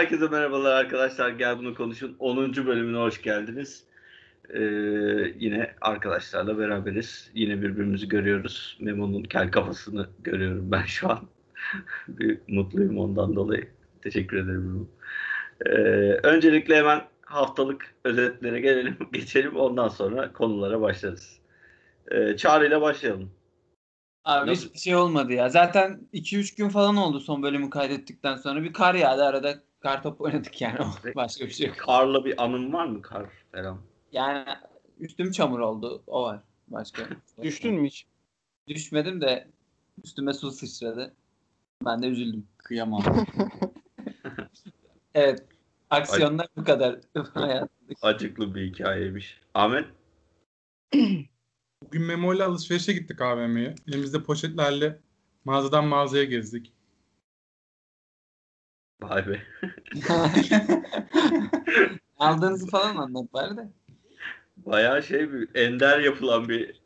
Herkese merhabalar arkadaşlar. Gel Bunu Konuş'un 10. bölümüne hoş geldiniz. Yine arkadaşlarla beraberiz. Yine birbirimizi görüyoruz. Memo'nun kel kafasını görüyorum ben şu an. Bir mutluyum ondan dolayı. Teşekkür ederim. Öncelikle hemen haftalık özetlere gelelim, geçelim. Ondan sonra konulara başlarız. Çağrı ile başlayalım. Abi hiçbir şey olmadı ya. Zaten 2-3 gün falan oldu son bölümü kaydettikten sonra. Bir kar yağdı, arada kar topu oynadık yani. Başka bir şey yok. Karla bir anım var mı, kar falan? Yani üstüm çamur oldu. O var. Başka. Düştün mü hiç? Düşmedim de üstüme su sıçradı. Ben de üzüldüm. Kıyamam. Evet. Aksiyonlar bu kadar. Acıklı bir hikayeymiş. Ahmet? Bugün Memo'yla alışverişe gittik AVM'ye. Elimizde poşetlerle mağazadan mağazaya gezdik. Vay be. Aldığınızı falan anlat bari de. Bayağı ender yapılan bir...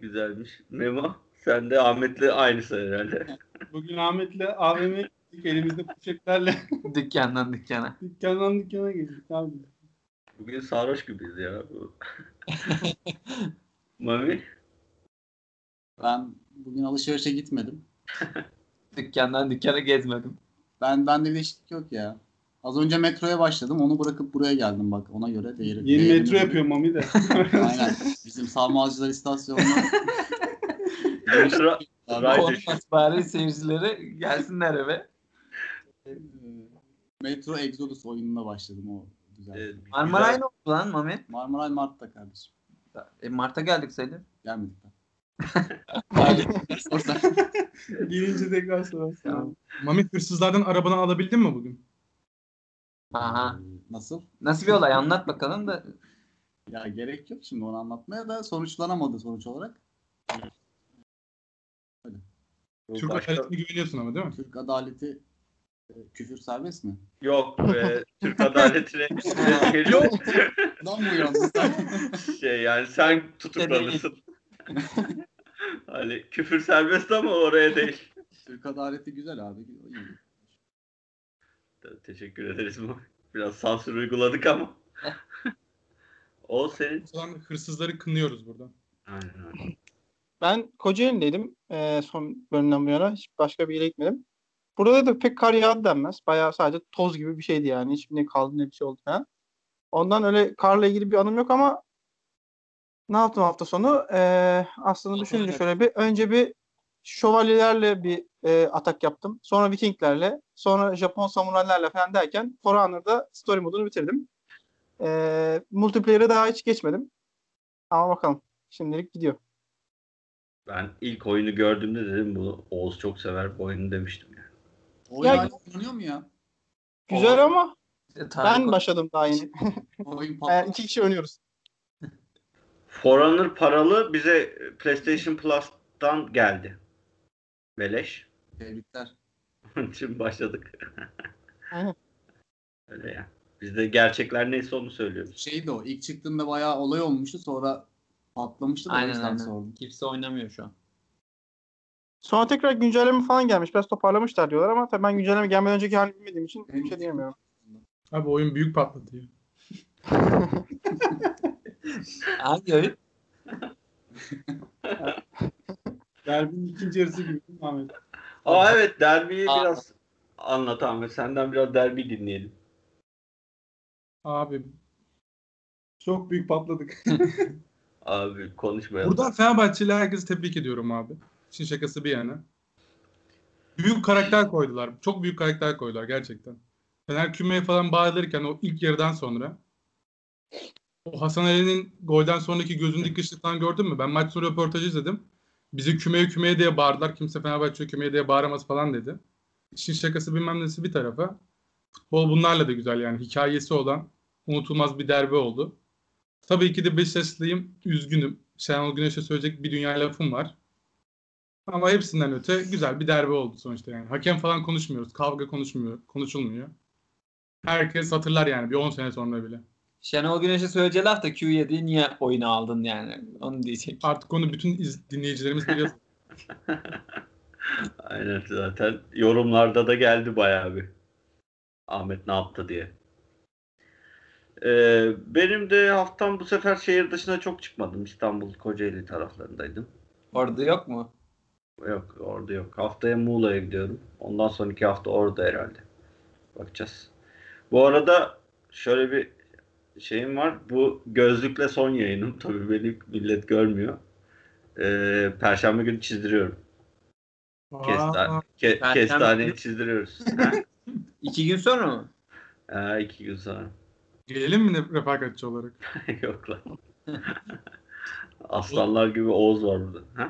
güzelmiş. Memo, sen de Ahmet'le aynısı herhalde. Bugün Ahmet'le AVM'ye gittik. Elimizde poşetlerle. Dükkandan dükkana. Dükkandan dükkana gezdik abi. Bugün sarhoş gibiyiz ya. Mami? Ben bugün alışverişe gitmedim. Dükkandan dükkana gezmedim. Bende değişiklik yok ya. Az önce metroya başladım. Onu bırakıp buraya geldim bak. Ona göre değeri. Yeni metro yapıyor Mami de. Aynen. Bizim Sağmalcılar istasyonuna. Konfas bari seyircileri gelsinler eve. Metro Exodus oyununa başladım o. Marmaray ne oldu lan Mehmet? Marmaray Mart'ta kardeşim. Mart'a geldik sayılır. Gelmedik lan. Gelince tekrar sorarsın. Mehmet, hırsızlardan arabanı alabildin mi bugün? Aha. Nasıl? Nasıl bir olay? Anlat bakalım da. Ya gerek yok şimdi onu anlatmaya da, sonuçlanamadı sonuç olarak. Öyle. Türk adaletine güveniyorsun ama değil mi? Türk adaleti. Küfür serbest mi? Yok be. Türk adaletine yok. Lan bu yalnız sen. Yani sen tutuklanırsın. Hani küfür serbest ama oraya değil. Türk adaleti güzel abi. Teşekkür ederiz. Biraz sansür uyguladık ama. O senin. Hırsızları kınıyoruz buradan. Aynen. Ben Kocaeli'deydim. Son bölümden bu yana. Hiç başka bir yere gitmedim. Burada da pek kar yağdı denmez. Bayağı sadece toz gibi bir şeydi yani. Hiç ne kaldı ne bir şey oldu falan. Ondan öyle karla ilgili bir anım yok ama ne yaptım hafta sonu? Aslında düşününce şöyle bir. Önce bir şövalyelerle bir atak yaptım. Sonra Vikinglerle. Sonra Japon samuraylarla falan derken For Honor'da story modunu bitirdim. Multiplayer'e daha hiç geçmedim. Ama bakalım. Şimdilik gidiyor. Ben ilk oyunu gördüğümde dedim bunu Oğuz çok sever bu oyunu demiştim. Oyun oynanıyor mu ya? Güzel ama ben başladım daha yeni. İki kişi oynuyoruz. For Honor paralı bize PlayStation Plus'tan geldi. Beleş. Tebrikler. Şimdi başladık. Öyle ya. Biz de gerçekler neyse onu söylüyoruz. O ilk çıktığında bayağı olay olmuştu, sonra patlamıştı da. Aynen. Kimse oynamıyor şu an. Sonra tekrar güncelleme falan gelmiş. Biraz toparlamışlar diyorlar ama tabii ben güncelleme gelmeden önceki halini bilmediğim için bir şey diyemiyorum. Abi oyun büyük patladı ya. Hangi oyun? Derbinin ikinci yarısı gibi değil mi Ahmet? Aa evet, derbiyi biraz anlat Ahmet. Senden biraz derbi dinleyelim. Abi çok büyük patladık. Abi konuşmayalım. Buradan Fenerbahçeli herkesi tebrik ediyorum abi. İşin şakası bir yana. Büyük karakter koydular. Çok büyük karakter koydular gerçekten. Fener kümeye falan bağlanırken o ilk yarıdan sonra o Hasan Ali'nin golden sonraki gözünü dikişlikten gördün mü? Ben maç sonu röportajı izledim. Bizi kümeye diye bağırdılar. Kimse Fenerbahçe kümeye diye bağıramaz falan dedi. İşin şakası bilmem nesi bir tarafa. Futbol bunlarla da güzel yani. Hikayesi olan unutulmaz bir derbi oldu. Tabii ki de Beşiktaşlıyım. Üzgünüm. Şenol Güneş'e söyleyecek bir dünya lafım var. Ama hepsinden öte güzel bir derbi oldu sonuçta yani. Hakem falan konuşmuyoruz. Kavga konuşulmuyor. Herkes hatırlar yani bir 10 sene sonra bile. Şenol Güneş'e söyleyeceği laf da Q7'yi niye oyuna aldın yani. Onu diyecek. Artık onu bütün dinleyicilerimiz biliyor. Aynen, zaten yorumlarda da geldi bayağı bir. Ahmet ne yaptı diye. Benim de haftam bu sefer şehir dışına çok çıkmadım. İstanbul, Kocaeli taraflarındaydım. Ordu yok mu? Yok, Ordu yok. Haftaya Muğla'ya gidiyorum. Ondan sonraki hafta Ordu herhalde. Bakacağız. Bu arada şöyle bir şeyim var. Bu gözlükle son yayınım. Tabii beni millet görmüyor. Perşembe günü çizdiriyorum. Kestaneyi çizdiriyoruz. 2 gün sonra mı? 2 gün sonra. Gelelim mi refakatçi olarak? Yok lan. Aslanlar gibi Oğuz var burada. Ha?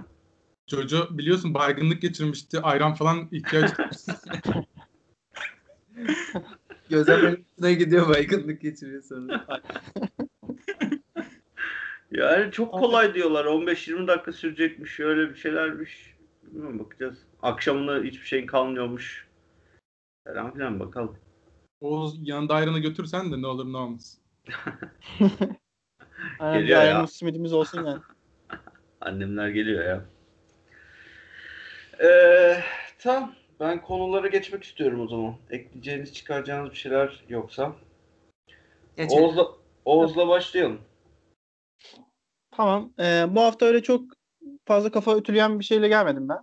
Çocuğu biliyorsun baygınlık geçirmişti. Ayran falan ihtiyaç. Gözlemine gidiyor, baygınlık geçiriyor sonra. Yani çok kolay diyorlar. 15-20 dakika sürecekmiş. Şöyle bir şeylermiş. Bilmiyorum, bakacağız. Akşamına hiçbir şeyin kalmıyormuş. Falan filan, bakalım. Oğuz yanında ayranı götürsen de ne olur ne olmaz. Aynen, bir ayranımız simidimiz olsun yani. Annemler geliyor ya. Tamam. Ben konulara geçmek istiyorum o zaman. Ekleyeceğiniz, çıkaracağınız bir şeyler yoksa. Oğuz'la başlayalım. Tamam. Bu hafta öyle çok fazla kafa ütüleyen bir şeyle gelmedim ben.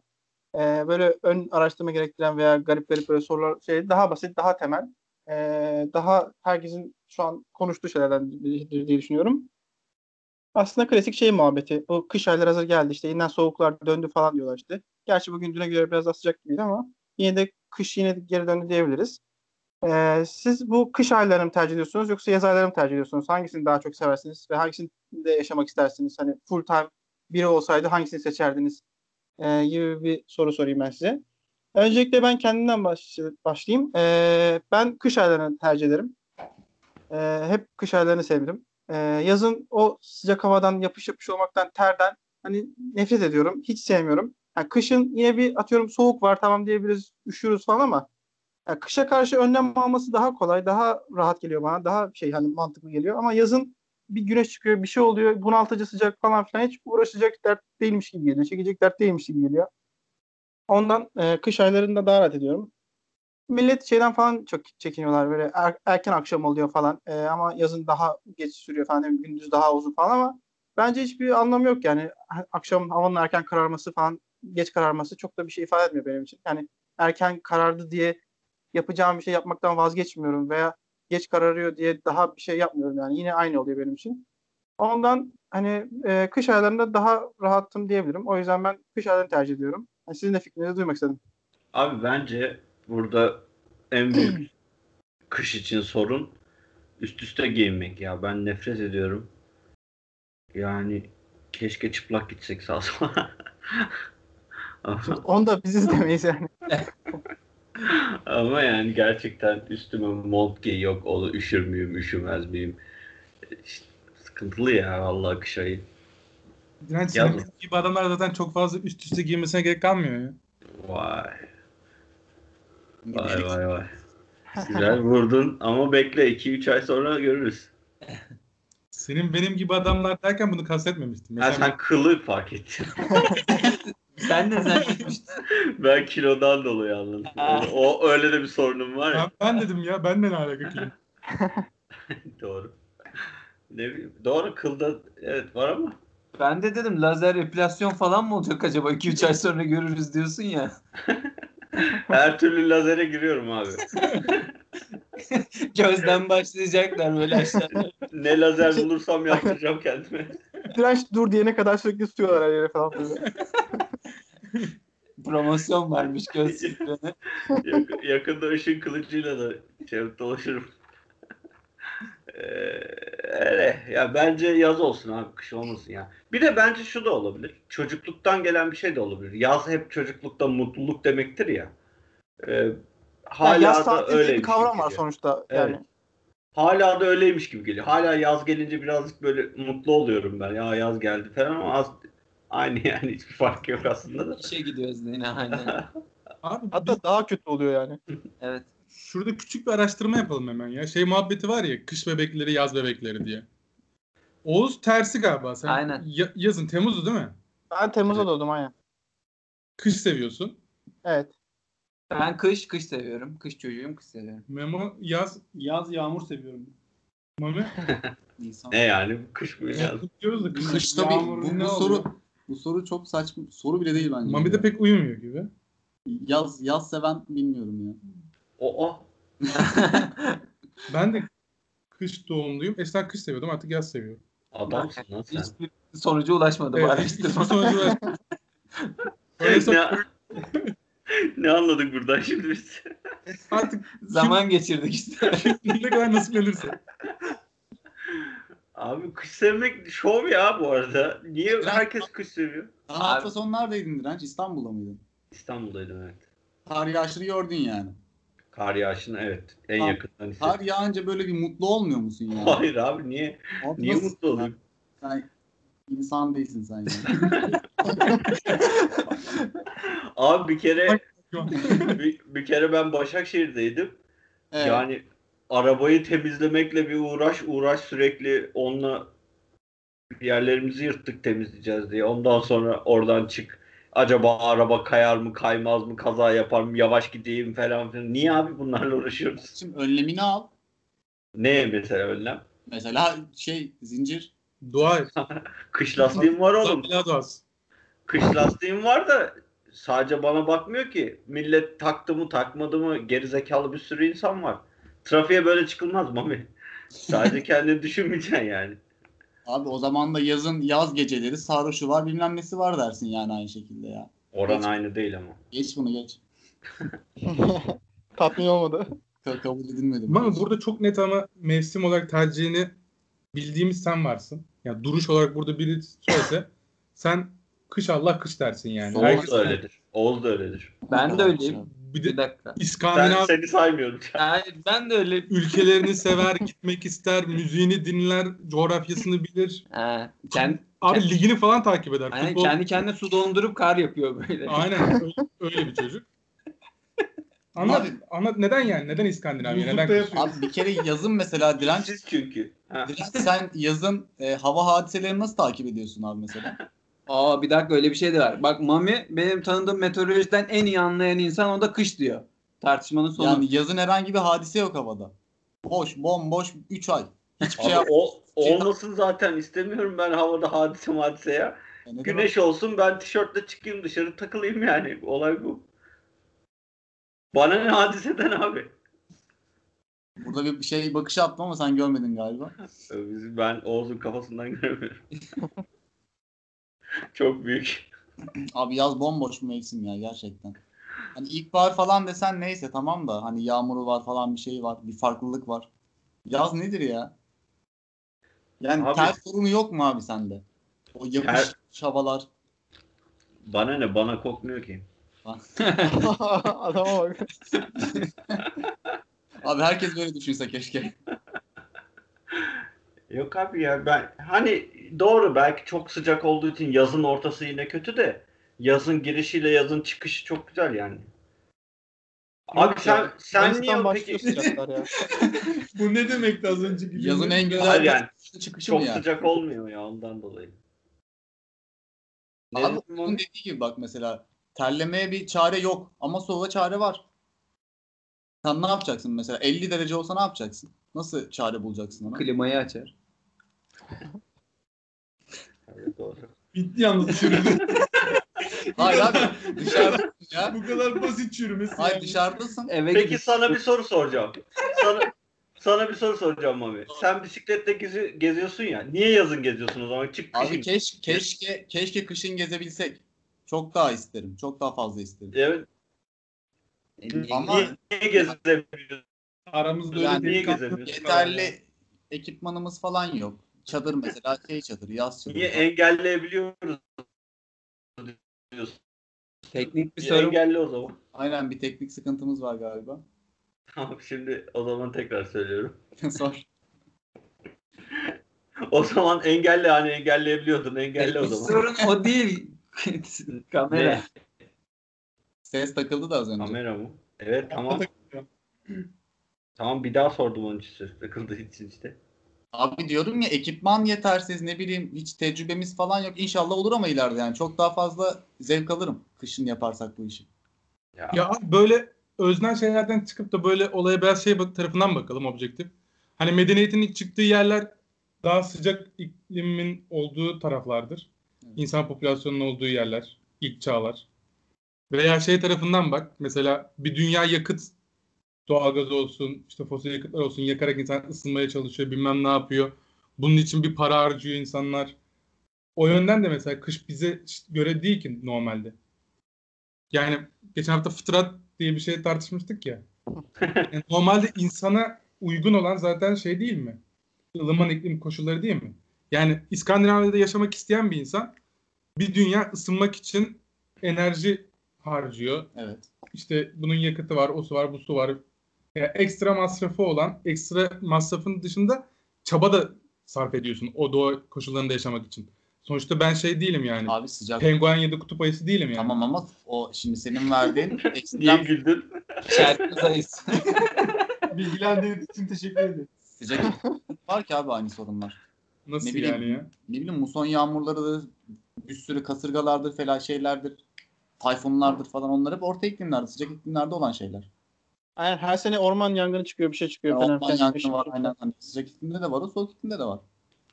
Böyle ön araştırma gerektiren veya garip böyle sorular, şey, daha basit, daha temel. Daha herkesin şu an konuştuğu şeylerden diye düşünüyorum. Aslında klasik şey muhabbeti. Bu kış ayları hazır geldi işte. Yeniden soğuklar döndü falan diyorlar işte. Gerçi bugün düne göre biraz daha sıcak gibiydi ama yine de kış yine de geri döndü diyebiliriz. Siz bu kış aylarını mı tercih ediyorsunuz yoksa yaz aylarını mı tercih ediyorsunuz? Hangisini daha çok seversiniz ve hangisinde yaşamak istersiniz? Hani full time biri olsaydı hangisini seçerdiniz? Gibi bir soru sorayım ben size. Öncelikle ben kendimden başlayayım. Ben kış aylarını tercih ederim. Hep kış aylarını sevdim. Yazın o sıcak havadan, yapış yapış olmaktan, terden hani nefret ediyorum. Hiç sevmiyorum. Yani kışın yine bir atıyorum soğuk var, tamam diyebiliriz, üşüyoruz falan ama yani kışa karşı önlem alması daha kolay, daha rahat geliyor bana. Daha şey, hani mantıklı geliyor ama yazın bir güneş çıkıyor, bir şey oluyor, bunaltıcı sıcak falan filan, hiç uğraşacak dert değilmiş gibi geliyor. Çekecek dert değilmiş gibi geliyor. Ondan kış aylarında daha rahat ediyorum. Millet şeyden falan çok çekiniyorlar, böyle erken akşam oluyor falan ama yazın daha geç sürüyor falan, gündüz daha uzun falan ama bence hiçbir anlamı yok yani. Akşam havanın erken kararması falan, geç kararması çok da bir şey ifade etmiyor benim için. Yani erken karardı diye yapacağım bir şey yapmaktan vazgeçmiyorum veya geç kararıyor diye daha bir şey yapmıyorum yani, yine aynı oluyor benim için. Ondan hani kış aylarında daha rahatım diyebilirim. O yüzden ben kış aylarını tercih ediyorum. Yani sizin de fikrinizi duymak istedim. Abi bence burada en büyük kış için sorun üst üste giyinmek ya. Ben nefret ediyorum. Yani keşke çıplak gitsek sağ olsun. Onu da biz izlemeyiz yani. Ama yani gerçekten üstüme mont giy, yok onu üşür müyüm, üşümez miyim? İşte sıkıntılı ya vallahi kış ayı. Direnç gibi adamlar zaten çok fazla üst üste giymesine gerek kalmıyor ya. Vay. Vay vay vay. Güzel vurdun ama bekle 2-3 ay sonra görürüz. Senin benim gibi adamlar derken bunu kastetmemiştim. Mesela sen kılı fark ettin. Sen de zannetmiştin. Ben kilodan dolayı anladım. O öyle de bir sorunum var ya. Ben dedim ya, benden alakalı. Doğru. Ne bileyim, doğru, kılda evet var ama. Ben de dedim lazer epilasyon falan mı olacak acaba? 2-3 ay sonra görürüz diyorsun ya. Her türlü lazere giriyorum abi. Gözden başlayacaklar böyle aşağıya. Ne lazer bulursam yaptıracağım kendime. Direnç dur diyene kadar sürekli tutuyorlar her yere falan böyle. Promosyon varmış gözlüklerine. Yakında ışın kılıcıyla da çevir dolaşırım. Öyle. Ya bence yaz olsun abi, kış olmasın ya. Bir de bence şu da olabilir. Çocukluktan gelen bir şey de olabilir. Yaz hep çocuklukta mutluluk demektir ya. Hala yani yaz da öyle bir kavram var sonuçta yani. Evet. Hala da öyleymiş gibi geliyor. Hala yaz gelince birazcık böyle mutlu oluyorum ben. Ya yaz geldi falan ama aynı yani, hiçbir fark yok aslında da. İşe gidiyoruz yine aynı. Hatta daha kötü oluyor yani. Evet. Şurada küçük bir araştırma yapalım hemen ya. Şey muhabbeti var ya, kış bebekleri, yaz bebekleri diye. Oğuz tersi galiba. Sen aynen. Yazın Temmuz'du değil mi? Ben Temmuz'a doğdum aynen. Kış seviyorsun. Evet. Ben kış seviyorum. Kış çocuğum, kış seviyorum. Memo yaz yağmur seviyorum. Mami? Ne yani? Kış mı yaz? Kış tabii. Bu soru çok saçma. Soru bile değil bence. Mami de pek uyumuyor gibi. Yaz seven bilmiyorum ya. O. Ben de kış doğumluyum. Eskiden kış seviyordum, artık yaz seviyorum. Adamsın lan sen. Hiçbir sonuca ulaşmadı bu araştırma. Ne anladık buradan şimdi biz? Artık zaman geçirdik işte. Ne kadar nasıl gelirse. Abi kış sevmek şov ya bu arada. Niye herkes kış seviyor? Hafta sonlardaydın Direnç. İstanbul'da mıydın? İstanbul'daydım evet. Kar yağışını gördün yani. Kar yağışını evet. En yakından hissettim. Kar yağınca böyle bir mutlu olmuyor musun yani? Hayır abi niye? Abi, niye mutlu oluyorsun? Sen insan değilsin sen yani. Abi bir kere ben Başakşehir'deydim. Evet. Yani arabayı temizlemekle bir uğraş sürekli onunla yerlerimizi yırttık temizleyeceğiz diye. Ondan sonra oradan çık. Acaba araba kayar mı, kaymaz mı, kaza yapar mı, yavaş gideyim falan filan. Niye abi bunlarla uğraşıyoruz? Şimdi önlemini al. Ne mesela önlem? Mesela zincir. Dua et. Kış lastiğim var oğlum. Kış lastiğim var da sadece bana bakmıyor ki. Millet taktı mı takmadı mı gerizekalı bir sürü insan var. Trafiğe böyle çıkılmaz Mami. Sadece kendini düşünmeyeceksin yani. Abi o zaman da yaz geceleri sarhoşu var bilmem nesi var dersin yani aynı şekilde ya. Oran geç, aynı değil ama. Geç bunu geç. Tatmin olmadı. Kabul edilmedi. Bana burada çok net ama mevsim olarak tercihini bildiğimiz sen varsın. Yani duruş olarak burada biri söylese sen kış Allah kış dersin yani. Oğuz da öyledir. Oğuz da öyledir. Ben de öyleyim. Bir dakika. İskandinav... Seni saymıyorum. Yani ben de öyle. Ülkelerini sever, gitmek ister, müziğini dinler, coğrafyasını bilir. Abi ligini falan takip eder. Aynen, kendi kendine su dondurup kar yapıyor böyle. Aynen öyle bir çocuk. Anlat neden yani? Neden İskandinavya? Neden? Abi bir kere yazın mesela Direnç. Çünkü. Direnç sen yazın hava hadiselerini nasıl takip ediyorsun abi mesela? Aa bir dakika öyle bir şey de var. Bak Mami benim tanıdığım meteorolojiden en iyi anlayan insan o da kış diyor. Tartışmanın sonu. Yani yazın herhangi bir hadise yok havada. Bomboş 3 ay. Hiçbir şey olmasın zaten istemiyorum ben havada hadise ya. Güneş olsun ben tişörtle çıkayım dışarı takılayım yani. Olay bu. Bana ne hadiseden abi? Burada bir şey bakış attım ama sen görmedin galiba. Ben Oğuz'un kafasından göremiyorum. Çok büyük. Abi yaz bomboş bir mevsim ya gerçekten. Hani ilkbahar falan desen neyse tamam da hani yağmuru var falan bir şey var. Bir farklılık var. Yaz nedir ya? Yani abi, ter sorunu yok mu abi sende? O yapış havalar. Bana ne? Bana kokmuyor ki. Adama bak. Abi herkes böyle düşünse keşke. Yok abi ya ben hani doğru belki çok sıcak olduğu için yazın ortası yine kötü de yazın girişiyle yazın çıkışı çok güzel yani. Abi sen niye peki? Ya. Bu ne demekti az önce? Yazın en güzel yani. Çıkışı çok yani? Sıcak olmuyor ya ondan dolayı. Abi onun dediği gibi bak mesela terlemeye bir çare yok ama soğuğa çare var. Sen ne yapacaksın mesela 50 derece olsa ne yapacaksın? Nasıl çare bulacaksın ona? Klimayı açar. Evet, doğru. Bitti yalnız çürüdü. Hayır abi dışarıda ya. Bu kadar basit çürümesi. Hayır yani. Dışarıdasın. Eve peki gidiyorsun. Sana bir soru soracağım. Sana bir soru soracağım Mami. Sen bisikletle geziyorsun ya. Niye yazın geziyorsun o zaman? Çık kışın. Abi keşke kışın gezebilsek. Çok daha isterim. Çok daha fazla isterim. Evet. Ama niye gezebiliyorsun? Aramızda yani öyle bir yeterli yani. Ekipmanımız falan yok. Çadır mesela çadır yaz çadırı. Niye engelleyebiliyoruz diyorsun. Teknik bir sorun. Engelli o zaman. Aynen bir teknik sıkıntımız var galiba. Tamam şimdi o zaman tekrar söylüyorum. Sor. O zaman engelli hani engelleyebiliyordun engelli o zaman. Sorun o değil. Kamera. Ne? Ses takıldı da az önce. Kamera mı? Evet tamam. Tamam bir daha sordum onun için takıldığı için işte. Abi diyorum ya ekipman yetersiz ne bileyim hiç tecrübemiz falan yok. İnşallah olur ama ileride yani çok daha fazla zevk alırım kışın yaparsak bu işi. Ya böyle öznel şeylerden çıkıp da böyle olaya biraz şey tarafından bakalım, objektif. Hani medeniyetin ilk çıktığı yerler daha sıcak iklimin olduğu taraflardır. İnsan popülasyonunun olduğu yerler, ilk çağlar. Veya şey tarafından bak, mesela bir dünya yakıt, doğalgaz olsun, işte fosil yakıtlar olsun, yakarak insan ısınmaya çalışıyor, bilmem ne yapıyor. Bunun için bir para harcıyor insanlar. O yönden de mesela kış bize göre değil ki normalde. Yani geçen hafta fıtrat diye bir şey tartışmıştık ya. Yani normalde insana uygun olan zaten şey değil mi? Ilıman iklim koşulları değil mi? Yani İskandinavya'da yaşamak isteyen bir insan bir dünya ısınmak için enerji harcıyor. Evet. İşte bunun yakıtı var, osu var, busu var. Yani ekstra masrafı olan, ekstra masrafın dışında çaba da sarf ediyorsun o doğa koşullarında yaşamak için. Sonuçta ben şey değilim yani. Abi sıcak. Penguen ya da kutup ayısı değilim yani. Tamam ama o şimdi senin verdiğin ekstrem... Niye güldün? Şerkez ayısı. Bilgilendiğiniz için teşekkür ederim. Sıcak var ki abi aynı sorunlar. Nasıl ne bileyim, yani ya? Ne bileyim, muson yağmurlarıdır, bir sürü kasırgalardır, falan şeylerdir, tayfunlardır falan, onlar hep orta iklimlerde, sıcak iklimlerde olan şeyler. Aynen, her sene orman yangını çıkıyor, bir şey çıkıyor. Yani falan, orman yangını var, aynen. Hani sıcak iklimde de var, o soğuk iklimde de var.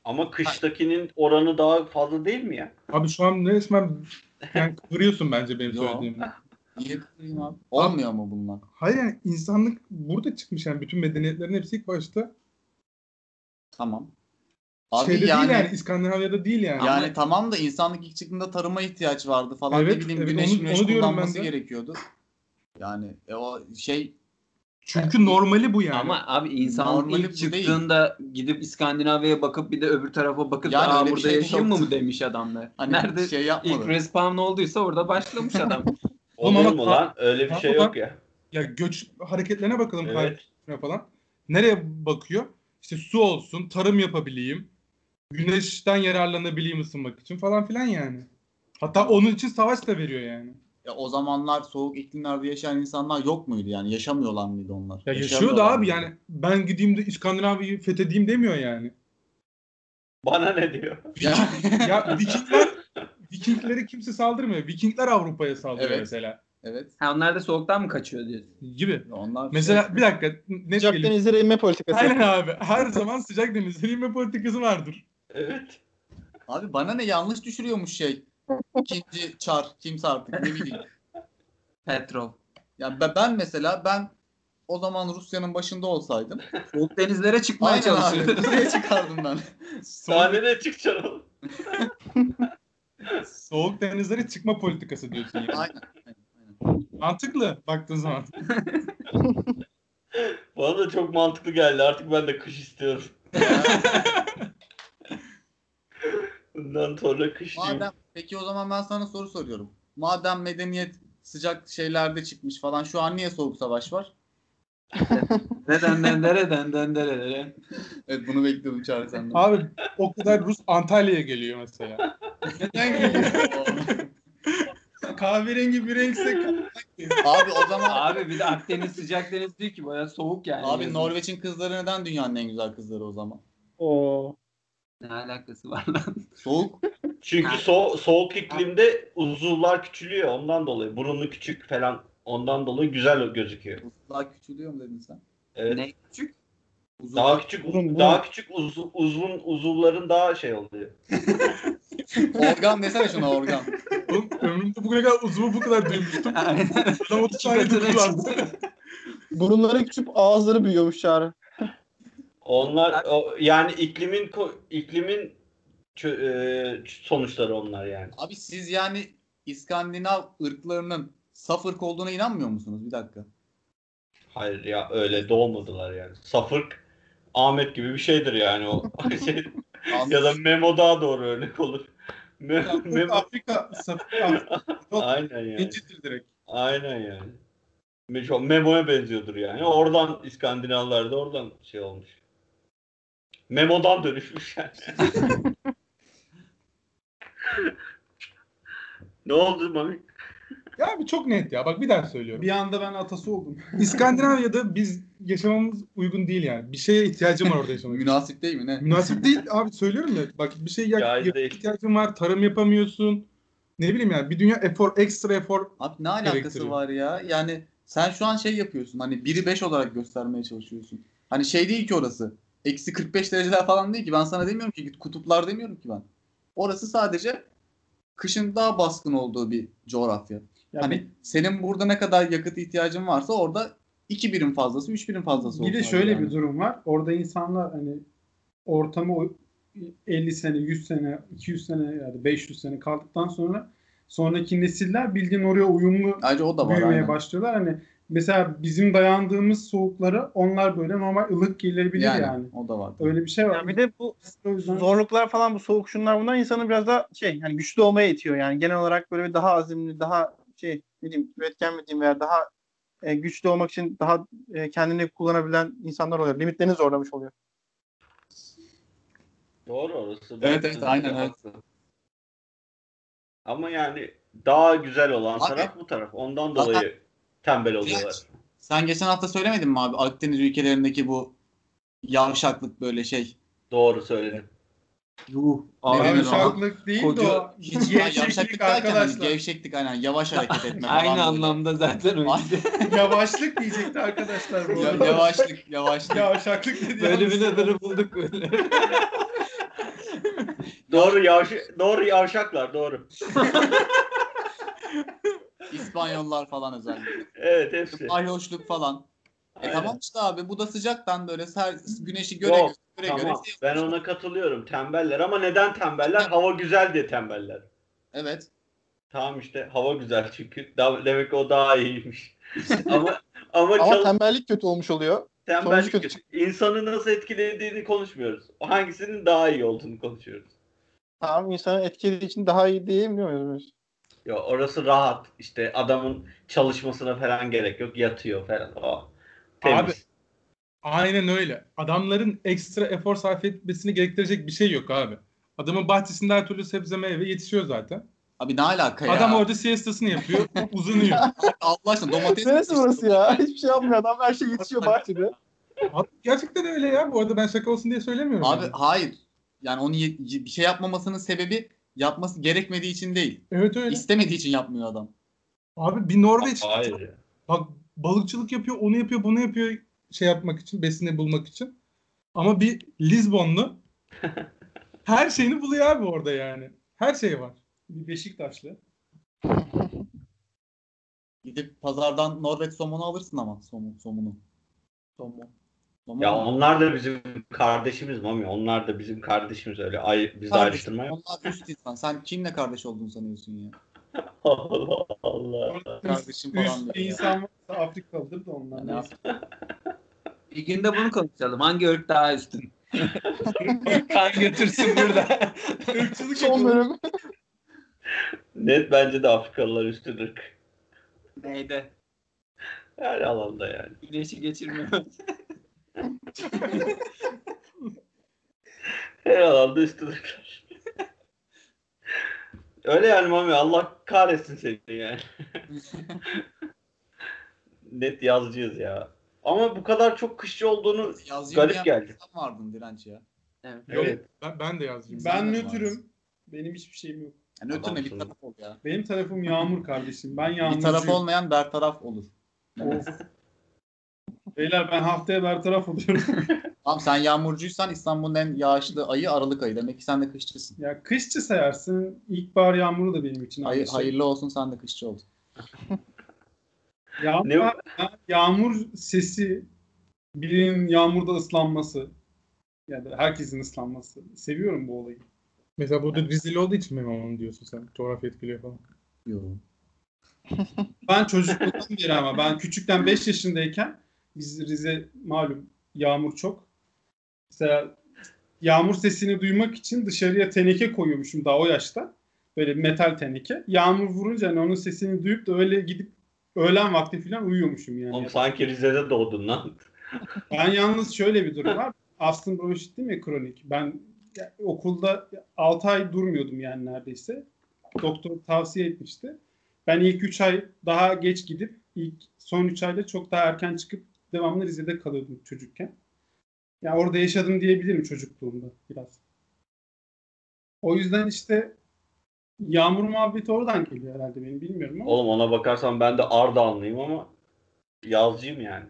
Ama kıştakinin oranı daha fazla değil mi ya? Abi şu an resmen yani kıvırıyorsun bence benim söylediğimde. Niye kıvırayım abi? Olmuyor abi, ama bunlar. Hayır yani insanlık burada çıkmış yani, bütün medeniyetlerin hepsi ilk başta. Tamam. Abi şeyde yani, değil yani, İskandinavya'da değil yani. Yani tamam da insanlık ilk çıktığında tarıma ihtiyaç vardı falan. Evet, ne bileyim, evet, güneş kullanması gerekiyordu. Yani o şey... Çünkü yani, normali bu yani. Ama abi insanlık ilk çıktığında değil, gidip İskandinavya'ya bakıp bir de öbür tarafa bakıp yani aa burada şey yaşayayım mı demiş adamlar. Hani nerede şey ilk respawn olduysa orada başlamış adam. Olur mu lan? Öyle bir şey yok ya. Ya göç hareketlerine bakalım. Evet. Falan. Nereye bakıyor? İşte su olsun, tarım yapabileyim, güneşten yararlanabileyim ısınmak için falan filan yani. Hatta onun için savaş da veriyor yani. Ya o zamanlar soğuk iklimlerde yaşayan insanlar yok muydu yani? Yaşamıyorlar mıydı onlar? Ya yaşıyordu abi mıydı? Yani ben gideyim de İskandinavya'yı fethedeyim demiyor yani. Bana ne diyor? Ya Vikingleri kimse saldırmıyor. Vikingler Avrupa'ya saldırıyor, evet. Mesela. Evet. Ha, onlar da soğuktan mı kaçıyor diyor. Gibi. Onlar mesela şey... bir dakika. Sıcak denizlere inme politikası. Aynen abi. Her zaman sıcak denizlere inme politikası vardır. Evet. Abi bana ne, yanlış düşürüyormuş şey. İkinci çar. Kimse artık. Ne bileyim. Petrol. Yani ben o zaman Rusya'nın başında olsaydım. Soğuk denizlere çıkmaya çalışıyordum. Nereye çıkardım ben? Nereye çıkacaksın oğlum? Soğuk denizlere çıkma politikası diyorsun yani. Aynen. Mantıklı baktığın zaman. Bana da çok mantıklı geldi. Artık ben de kış istiyorum. Bundan sonra kış diyeyim. Peki o zaman ben sana soru soruyorum. Madem medeniyet sıcak şeylerde çıkmış falan, şu an niye soğuk savaş var? Neden? Evet, bunu bekliyordum Çağrı senden. Abi o kadar Rus Antalya'ya geliyor mesela. Neden geliyor? Kahverengi bir renkse abi o zaman. Abi bir de Akdeniz sıcak deniz değil ki, bayağı soğuk yani. Abi Norveç'in kızları neden dünyanın en güzel kızları o zaman? Oo. Ne alakası var lan? Soğuk. Çünkü soğuk iklimde uzuvlar küçülüyor, ondan dolayı. Burunlu küçük falan, ondan dolayı güzel gözüküyor. Uzuvlar küçülüyor mu dedin sen? Evet. Ne küçük? Uzuvlar. Daha küçük uzun uzuvların daha şey oluyor. Organ desene şuna, organ. Oğlum ömrümde bugüne kadar uzuvu bu kadar duymuştum. Tam 30 tane duymuştum. Burunları küçüp ağızları büyüyormuş Çağrı. Onlar yani iklimin sonuçları onlar yani. Abi siz yani İskandinav ırklarının saf ırk olduğuna inanmıyor musunuz? Bir dakika. Hayır ya, öyle doğmadılar yani. Saf ırk Ahmet gibi bir şeydir yani o. Şey, ya da Memo daha doğru örnek olur. Afrika. Aynen yani. İncidir direkt. Aynen yani. Memo'ya benziyordur yani. Oradan İskandinavlar da oradan şey olmuş. Memo'dan dönüşmüş yani. Ne oldu Mami? Ya abi çok net ya. Bak bir daha söylüyorum. Bir anda ben atası oldum. İskandinavya'da biz yaşamamız uygun değil yani. Bir şeye ihtiyacım var orada yaşamak. Münasip değil mi ne? Münasip değil abi, söylüyorum ya. Bak bir şeye ihtiyacım var. Tarım yapamıyorsun. ne bileyim yani bir dünya efor, ekstra efor. Abi ne alakası var ya? Yani sen şu an şey yapıyorsun, hani 1'i 5 olarak göstermeye çalışıyorsun. Hani şey değil ki orası. Eksi 45 dereceler falan değil ki. Ben sana demiyorum ki kutuplar demiyorum ki ben. Orası sadece kışın daha baskın olduğu bir coğrafya. Yani hani senin burada ne kadar yakıt ihtiyacın varsa orada 2 birim fazlası, 3 birim fazlası. Bir de şöyle yani bir durum var. Orada insanlar hani ortamı 50 sene, 100 sene, 200 sene yani 500 sene kaldıktan sonra sonraki nesiller bildiğin oraya uyumlu büyümeye başlıyorlar. Hani mesela bizim dayandığımız soğukları onlar böyle normal ılık gelebilir yani. O da var. Öyle bir şey var. Yani bir de bu zorluklar falan, bu soğuk şunlar bunlar insanı biraz daha şey yani güçlü olmaya itiyor yani. Genel olarak böyle bir daha azimli, daha şey diyeyim, üretken mi diyeyim veya daha güçlü olmak için daha kendini kullanabilen insanlar oluyor. Limitlerini zorlamış oluyor. Doğru orası. Evet aynen öyle. Ama yani daha güzel olan abi, taraf bu taraf. Ondan dolayı tembel oluyorlar. Sen geçen hafta söylemedin mi abi? Akdeniz ülkelerindeki bu yavşaklık böyle şey. Doğru söyledim. Yavşaklık değil de o gevşeklik arkadaşlar. Gevşeklik aynen. Yavaş hareket etme. Aynı anlamda zaten öyle. Yavaşlık diyecekti arkadaşlar. Yavaşlık. Yavşaklık dedi. Böyle bir adını bulduk böyle. Doğru yavşaklar. İspanyollar falan özellikle. Evet hepsi. Ayhoşluk falan. Tamam işte abi bu da sıcaktan böyle güneşi göre. Ben ona katılıyorum, tembeller ama neden tembeller? Hava güzel diye tembeller. Evet. Tamam işte hava güzel çünkü demek ki o daha iyiymiş. ama tembellik kötü olmuş oluyor. Tembellik kötü. İnsanı nasıl etkilediğini konuşmuyoruz. Hangisinin daha iyi olduğunu konuşuyoruz. Tamam insanı etkilediği için daha iyi diyemiyor muyuz? Ya orası rahat. İşte adamın çalışmasına falan gerek yok. Yatıyor falan. Temiz. Abi aynen öyle. Adamların ekstra efor sarf etmesini gerektirecek bir şey yok abi. Adamın bahçesinde her türlü sebze meyve yetişiyor zaten. Abi ne alaka ya? Adam orada siestasını yapıyor. Uzanıyor. Allah aşkına domates. Neresi burası ya? Hiçbir şey yapmıyor. Adam her şey yetişiyor bahçede. Abi, gerçekten öyle ya. Bu arada ben şaka olsun diye söylemiyorum. Abi yani. Hayır. Yani onu bir şey yapmamasının sebebi yapması gerekmediği için değil. Evet öyle. İstemediği için yapmıyor adam. Abi bir Norveç. Hayır. Bak balıkçılık yapıyor, onu yapıyor, bunu yapıyor şey yapmak için, besini bulmak için. Ama bir Lisbonlu her şeyini buluyor abi orada yani. Her şey var. Bir Beşiktaşlı. Gidip pazardan Norveç somonu alırsın ama somonu. Ya onlar da bizim kardeşimiz Mami. Onlar da bizim kardeşimiz öyle. Biz ayrıştırma yok. Onlar üst insan. Sen kimle kardeş olduğunu sanıyorsun ya? Allah Allah. Kardeşim falan üst insan varsa Afrikalıdır da onlar. Yani bir gün de bunu konuşalım. Hangi ırk daha üstün? Kan götürsün burada. Irkçılık son bölüm. Net bence de Afrikalılar üstündür. Neydi? Her alanda yani. Güneşi geçirmiyor. Her alanda üstündürler. Öyle yani Mami, Allah kahretsin seni yani. Net yazıcıyız ya. Ama bu kadar çok kışçı olduğunu garip geldi. Sen vardın direnç ya. Evet. Yok, ben de yazıcıyım. Ben nötrüm. Benim hiçbir şeyim yok. Yani ötürme bir taraf ol ya. Benim tarafım yağmur kardeşim. Ben yağmurcuyum. Bir taraf olmayan bertaraf olur. Evet. Beyler ben haftaya bertaraf oluyorum. Tamam sen yağmurcuysan İstanbul'un en yağışlı ayı Aralık ayı. Demek ki sen de kışçısın. Ya kışçı sayarsın. İlkbahar yağmuru da benim için. Hayırlı olsun sen de kışçı oldun. Yağmur sesi, birinin yağmurda ıslanması. Yani herkesin ıslanması. Seviyorum bu olayı. Mesela burada Rizeli olduğu için mi onu diyorsun sen? Coğrafya etkiliyor falan. Yok. Ben çocukluktan beri ama ben küçükten 5 yaşındayken biz Rize malum yağmur çok. Mesela yağmur sesini duymak için dışarıya teneke koyuyormuşum daha o yaşta. Böyle metal teneke. Yağmur vurunca hani onun sesini duyup da öyle gidip öğlen vakti falan uyuyormuşum yani. Oğlum sanki Rize'de doğdun lan. Ben yalnız şöyle bir durum var. Astım bronşit değil mi kronik? Ben okulda 6 ay durmuyordum yani neredeyse. Doktor tavsiye etmişti. Ben ilk 3 ay daha geç gidip son 3 ayda çok daha erken çıkıp devamlı Rize'de kalıyordum çocukken. Yani orada yaşadım diyebilirim çocukluğumda biraz. O yüzden işte Yağmur muhabbeti oradan geliyor herhalde, benim bilmiyorum ama. Oğlum ona bakarsan ben de Ardahanlıyım ama yazcıyım yani.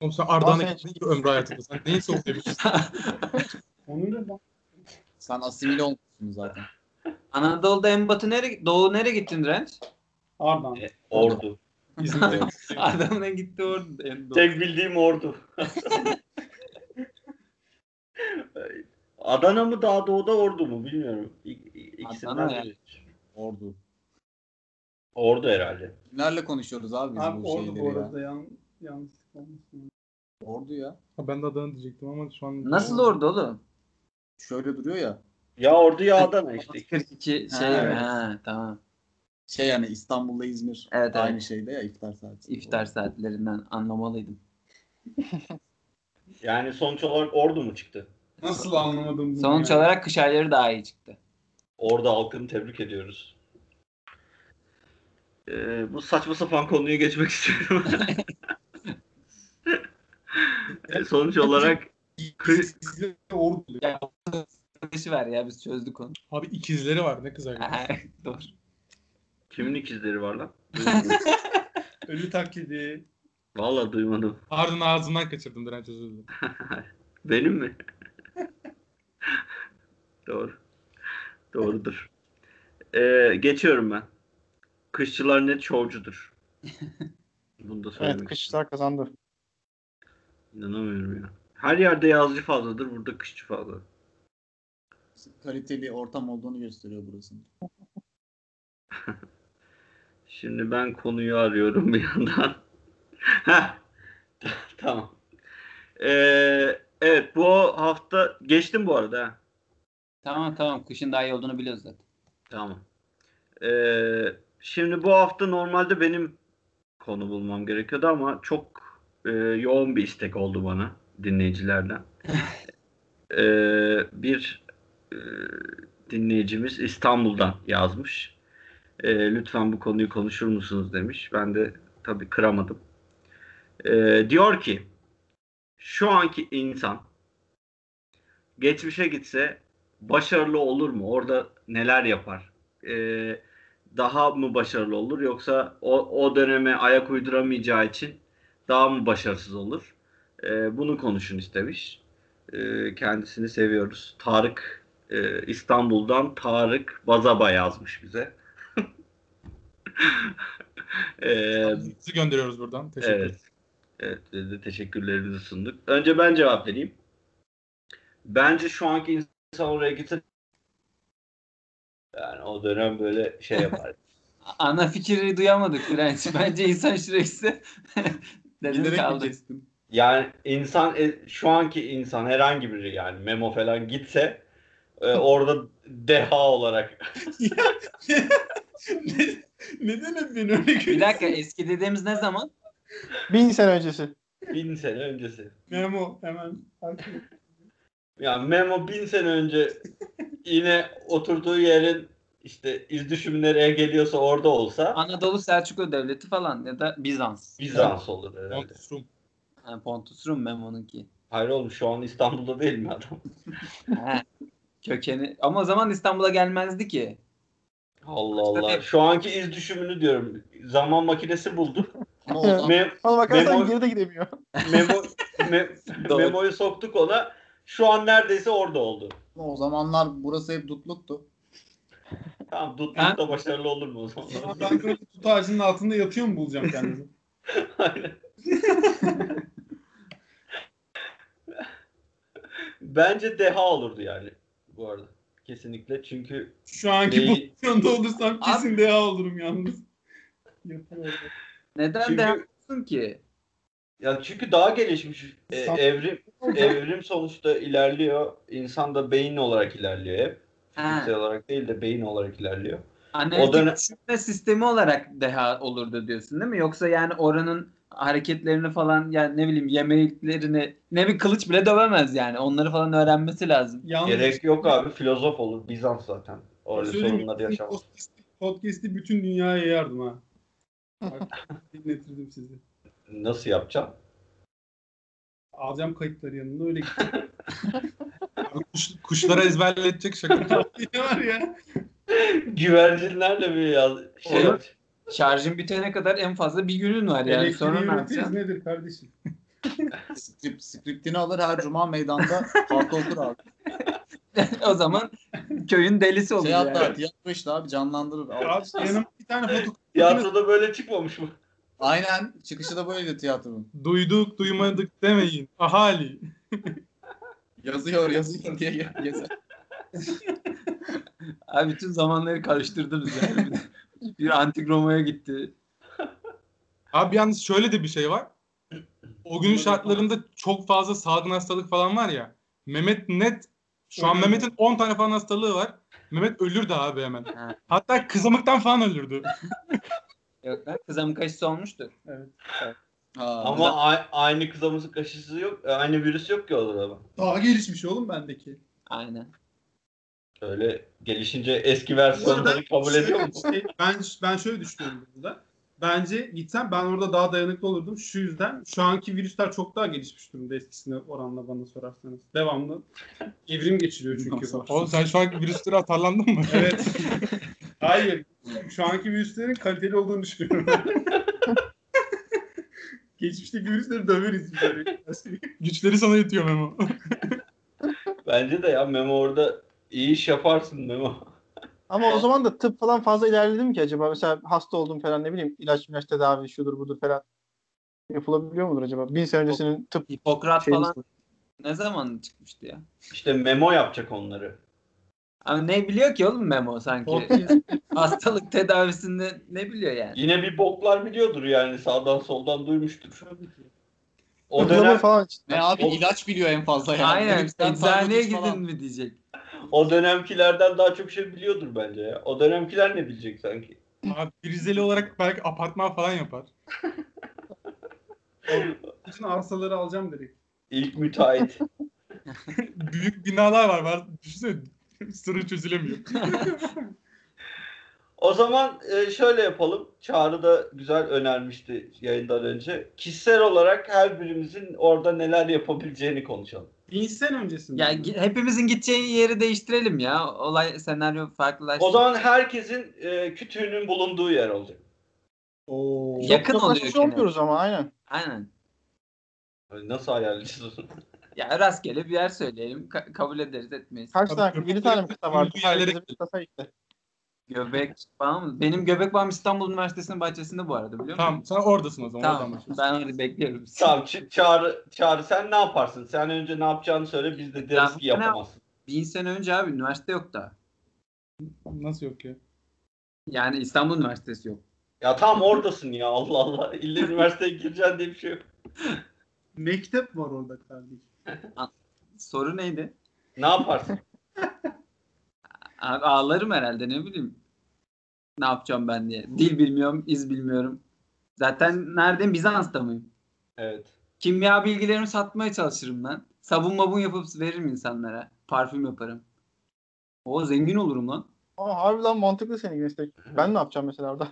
Oğlum sen Ardahan'a gittin ki ömrü hayatında. Sen neyi sokuyorsun? Sen asimile olmuşsun zaten. Anadolu'da en batı nereye, doğu nereye gittin Renç? Ardahan. Ordu. İzmir'de. Adamla gitti Ordu. Tek bildiğim Ordu. Adana mı daha doğuda, Ordu mu bilmiyorum. İkisinden biri. Ordu. Ordu herhalde. Kimlerle konuşuyoruz abi? Abi Ordu bu arada yanlış konuşuyoruz. Ordu ya. Ha, ben de Adana diyecektim ama şu an... Nasıl Ordu oğlum? Şöyle duruyor ya. Ya Ordu ya Adana işte. 42 şey mi? Evet. Ha, tamam. Şey yani İstanbul'da İzmir. Evet, aynı evet. Şeyde ya iftar saati. İftar saatlerinden anlamalıydım. Yani sonuç olarak Ordu mu çıktı? Nasıl anlamadım? Sonuç olarak yani. Kış ayları daha iyi çıktı. Orada halkını tebrik ediyoruz. Bu saçma sapan konuyu geçmek istiyorum. Sonuç olarak ikizleri Ordu. Ya kardeşi var ya, biz çözdük onu. Abi ikizleri var, ne kızar ya. Doğru. Kimin ikizleri var lan? Ölü taklidi. Vallahi duymadım. Pardon, ağzından kaçırdım Direnç, özür dilerim. Benim mi? Doğru. Doğrudur. Geçiyorum ben. Kışçılar net şovcudur. Bunu da söylemek. Evet, kışçılar kazandı. İnanamıyorum ya. Her yerde yazcı fazladır, burada kışçı fazla. Kaliteli ortam olduğunu gösteriyor burasının. Şimdi ben konuyu arıyorum bir yandan. Heh. Tamam. Evet, bu hafta geçtim bu arada. Ha. Tamam. Kışın daha iyi olduğunu biliyoruz zaten. Tamam. Şimdi bu hafta normalde benim konu bulmam gerekiyordu ama çok yoğun bir istek oldu bana dinleyicilerden. Bir dinleyicimiz İstanbul'dan yazmış. Lütfen bu konuyu konuşur musunuz demiş. Ben de tabii kıramadım. Diyor ki şu anki insan geçmişe gitse başarılı olur mu? Orada neler yapar? Daha mı başarılı olur? Yoksa o döneme ayak uyduramayacağı için daha mı başarısız olur? Bunu konuşun istemiş. Kendisini seviyoruz. Tarık, İstanbul'dan Tarık Bazaba yazmış bize. Sizi gönderiyoruz buradan. Teşekkür ederim. Evet, biz de teşekkürlerimizi sunduk. Önce ben cevap vereyim. Bence şu anki insan oraya gitse yani o dönem böyle şey yapar. Ana fikri duyamadık Direnç. Bence insan şuraya gitse dedim kaldı. Yani insan şu anki insan herhangi biri yani Memo falan gitse orada deha olarak. Neden hep beni öyle görüyorsun? Bir dakika, eski dediğimiz ne zaman? 1000 sene öncesi. 1000 sene öncesi. Memo hemen. Ya Memo 1000 sene önce yine oturduğu yerin işte iz düşümü nereye geliyorsa orada olsa. Anadolu Selçuklu Devleti falan ya da Bizans. Bizans olur herhalde. Pontus Rum. Yani Pontus Rum Memo'nunki. Hayır oğlum, şu an İstanbul'da değil mi adam? Kökeni. Ama o zaman İstanbul'a gelmezdi ki. Allah Allah. Şu anki iz düşümünü diyorum. Zaman makinesi buldu. Ona bakarsan geri de gidemiyor. Memo'yu soktuk ona. Şu an neredeyse orada oldu. O zamanlar burası hep dutluktu. Tamam, dutluk da başarılı olur mu o zaman? Ben böyle tut ağacının altında yatıyor mu bulacağım kendimi? Aynen. Bence deha olurdu yani bu arada. Kesinlikle, çünkü şu anki pozisyonda olursam kesin deha olurum yalnız. Neden deha olursun ki? Ya çünkü daha gelişmiş evrim sonuçta ilerliyor. İnsan da beyin olarak ilerliyor hep. Fiziksel olarak değil de beyin olarak ilerliyor. Analitik düşünme sistemi olarak deha olurdu diyorsun değil mi? Yoksa yani oranın hareketlerini falan, yani ne bileyim yemeklerini, ne bir kılıç bile dövemez yani. Onları falan öğrenmesi lazım. Yalnız gerek yok abi. Filozof olur. Bizans zaten. Orada sorunları yaşamaz. Podcast'i bütün dünyaya yayardım ha. Dinletirdim sizi. Nasıl yapacağım? Alacağım kayıtları yanında, öyle gideceğim. Kuşlara ezberletecek şaka. Ne var ya? Güvercinlerle bir şey. Şarjın bitene kadar en fazla bir günün var yani. Elektriği üretiriz nedir kardeşim? Skriptini alır her cuma meydanda halka okur abi. O zaman köyün delisi olur yani. Tiyatro işte abi, canlandırır. Abi yanım bir tane fotoğraf. Tiyatroda böyle çıkmamış mı? Aynen, çıkışı da böyleydi tiyatronun. Duyduk duymadık demeyin ahali. Yazıyor diye gezer. Abi bütün zamanları karıştırdınız yani. Bir antik Roma'ya gitti. Abi yalnız şöyle de bir şey var. O günün şartlarında çok fazla salgın hastalık falan var ya. Mehmet net şu an Mehmet'in 10 tane falan hastalığı var. Mehmet ölürdü abi hemen. Ha. Hatta kızamıktan falan ölürdü. Yok lan, kızamık aşısı olmuştur. Evet. Ama aynı kızamık aşısı yok. Aynı virüs yok ki o zaman. Daha gelişmiş oğlum bendeki. Aynen. Öyle gelişince eski versiyonları kabul ediyor mu? Ben şöyle düşünüyorum burada. Bence gitsem ben orada daha dayanıklı olurdum. Şu yüzden şu anki virüsler çok daha gelişmiş durumda eskisine oranla bana sorarsanız. Devamlı evrim geçiriyor çünkü. Oğlum sen şu anki virüslere atarlandın mı? Evet. Hayır. Şu anki virüslerin kaliteli olduğunu düşünüyorum. Geçmişteki virüsleri döveriz. Güçleri sana yetiyor Memo. Bence de ya Memo orada iyi iş yaparsın Memo. Ama o zaman da tıp falan fazla ilerledi mi ki acaba? Mesela hasta oldum falan, ne bileyim ilaç tedavi şudur budur falan yapılabiliyor mudur acaba? 1000 sene öncesinin tıp Hipokrat falan ne zaman çıkmıştı ya? İşte Memo yapacak onları. Ama ne biliyor ki oğlum Memo sanki? Hastalık tedavisinde ne biliyor yani? Yine bir boklar biliyordur yani, sağdan soldan duymuştur. O dönem falan işte. Ne abi, ilaç biliyor en fazla yani. Aynen. Eczaneye gidin mi diyecek. O dönemkilerden daha çok şey biliyordur bence ya. O dönemkiler ne bilecek sanki? Abi Rizeli olarak belki apartman falan yapar. Bütün arsaları alacağım direkt. İlk müteahhit. Büyük binalar var. Düşünsene. Sırrı çözülemiyor. O zaman şöyle yapalım. Çağrı da güzel önermişti yayından önce. Kişisel olarak her birimizin orada neler yapabileceğini konuşalım. 1000 sene öncesinde. Ya hepimizin gideceği yeri değiştirelim ya. Olay, senaryo farklılaştı. O zaman herkesin kütüğünün bulunduğu yer olacak. Oo. Yakın oluyor. Olmuyoruz ama aynen. Nasıl ayarlayacağız onu? Ya rastgele bir yer söyleyelim. Kabul ederiz, etmeyiz. Kaç tane? 7 tane mi kıta vardı? Göbek bağım mı? Benim göbek bağım İstanbul Üniversitesi'nin bahçesinde bu arada, biliyor musun? Tamam, sen oradasın o zaman. Tamam, ben orada bekliyorum. Tamam, Çağrı sen ne yaparsın? Sen önce ne yapacağını söyle, biz de deriz ki yapamazsın. 1000 sene önce abi üniversite yok daha. Nasıl yok ya? Yani İstanbul Üniversitesi yok. Ya tamam oradasın ya, Allah Allah. İlle üniversiteye gireceksin diye bir şey yok. Mektep var orada kardeşim. Soru neydi? Ne yaparsın? Abi ağlarım herhalde, ne bileyim. Ne yapacağım ben diye. Dil bilmiyorum, iz bilmiyorum. Zaten neredeyim? Bizans'ta mıyım? Evet. Kimya bilgilerimi satmaya çalışırım ben. Sabun mabun yapıp veririm insanlara. Parfüm yaparım. O zengin olurum lan. Ama harbiden mantıklı senin meslek. Ben ne yapacağım mesela orada?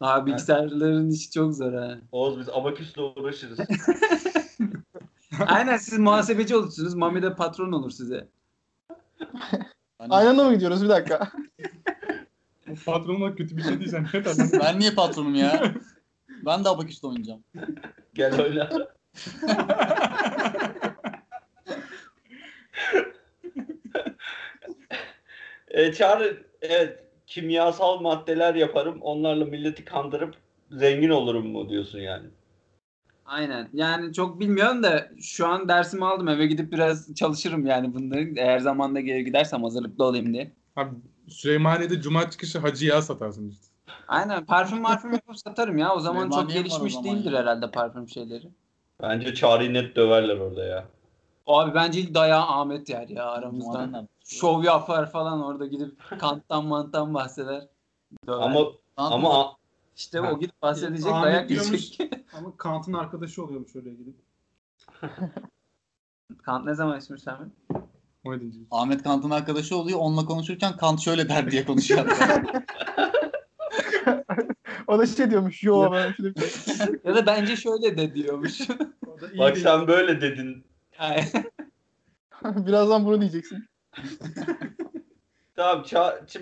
Abi bilgisayarların işi çok zor ha. Oğuz biz abaküsle uğraşırız. Aynen, siz muhasebeci olursunuz. Mami de patron olur size. Aynı anda mı gidiyoruz? Bir dakika. Patronla kötü bir şey değilsen. Ben niye patronum ya? Ben de abaküste oynayacağım. Gel öyle. Çağrı, evet, kimyasal maddeler yaparım. Onlarla milleti kandırıp zengin olurum mu diyorsun yani? Aynen. Yani çok bilmiyorum da şu an dersimi aldım. Eve gidip biraz çalışırım yani bunları. Eğer zamanda geri gidersem hazırlıklı olayım diye. Abi Süleymaniye'de cuma çıkışı hacıya satarsın işte. Aynen. Parfüm yapıp satarım ya. O zaman çok gelişmiş zaman değildir ya herhalde parfüm şeyleri. Bence Çağrı'yı net döverler orada ya. Abi bence ilk dayağı Ahmet yer ya aramızdan. Şov yapar falan orada, gidip Kant'tan bahseder. Döver. Ama İşte o gidip bahsedecek, dayak yiyecek. Ama Kant'ın arkadaşı oluyormuş oraya gidip. Kant ne zaman ismiş Ahmet? 17. Ahmet Kant'ın arkadaşı oluyor. Onunla konuşurken Kant şöyle der diye konuşuyor. O da şey diyormuş. Yo ben şöyle. Ya da bence şöyle de diyormuş. Bak sen böyle dedin. Birazdan bunu diyeceksin. Tamam,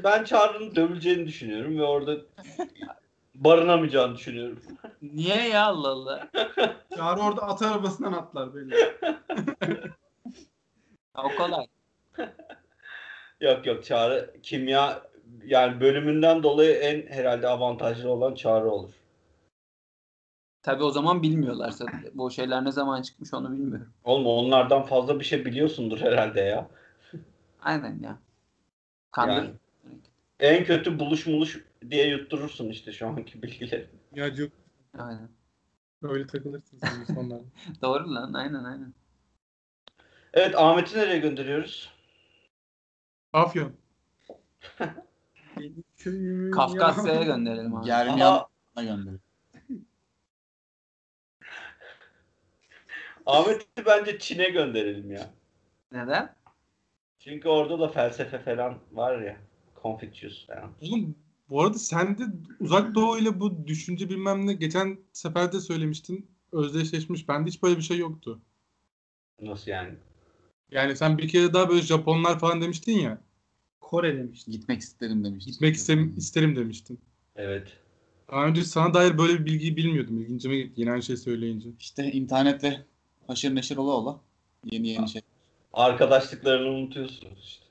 ben Çağrı'nın dövüleceğini düşünüyorum ve orada barınamayacağını düşünüyorum. Niye ya, Allah Allah. Çağrı orada at arabasından atlar böyle. O kolay. Yok yok, Çağrı kimya yani bölümünden dolayı en herhalde avantajlı olan Çağrı olur. Tabii o zaman bilmiyorlarsa bu şeyler ne zaman çıkmış onu bilmiyorum. Oğlum onlardan fazla bir şey biliyorsundur herhalde ya. Aynen ya. Yani, en kötü buluşmuluş diye yutturursun işte şu anki bilgileri. Ya yok. Aynen. Öyle takılırsın sen insanlarla. Doğru lan, aynen aynen. Evet, Ahmet'i nereye gönderiyoruz? Afyon. Kafkasya'ya gönderelim abi. Germiyanoğulları'na gönderelim. Ahmet'i bence Çin'e gönderelim ya. Neden? Çünkü orada da felsefe falan var ya. Confucius falan. Oğlum bu arada sen de Uzak Doğu ile bu düşünce bilmem ne geçen sefer de söylemiştin. Özdeşleşmiş. Bende hiç böyle bir şey yoktu. Nasıl yani? Yani sen bir kere daha böyle Japonlar falan demiştin ya. Kore demiştin. Gitmek isterim demiştin. Gitmek isterim demiştin. Evet. Daha önce sana dair böyle bir bilgiyi bilmiyordum. İlgincime gitti yine aynı şey söyleyince. İşte internette haşır neşir ola ola yeni şey. Arkadaşlıklarını unutuyorsunuz işte.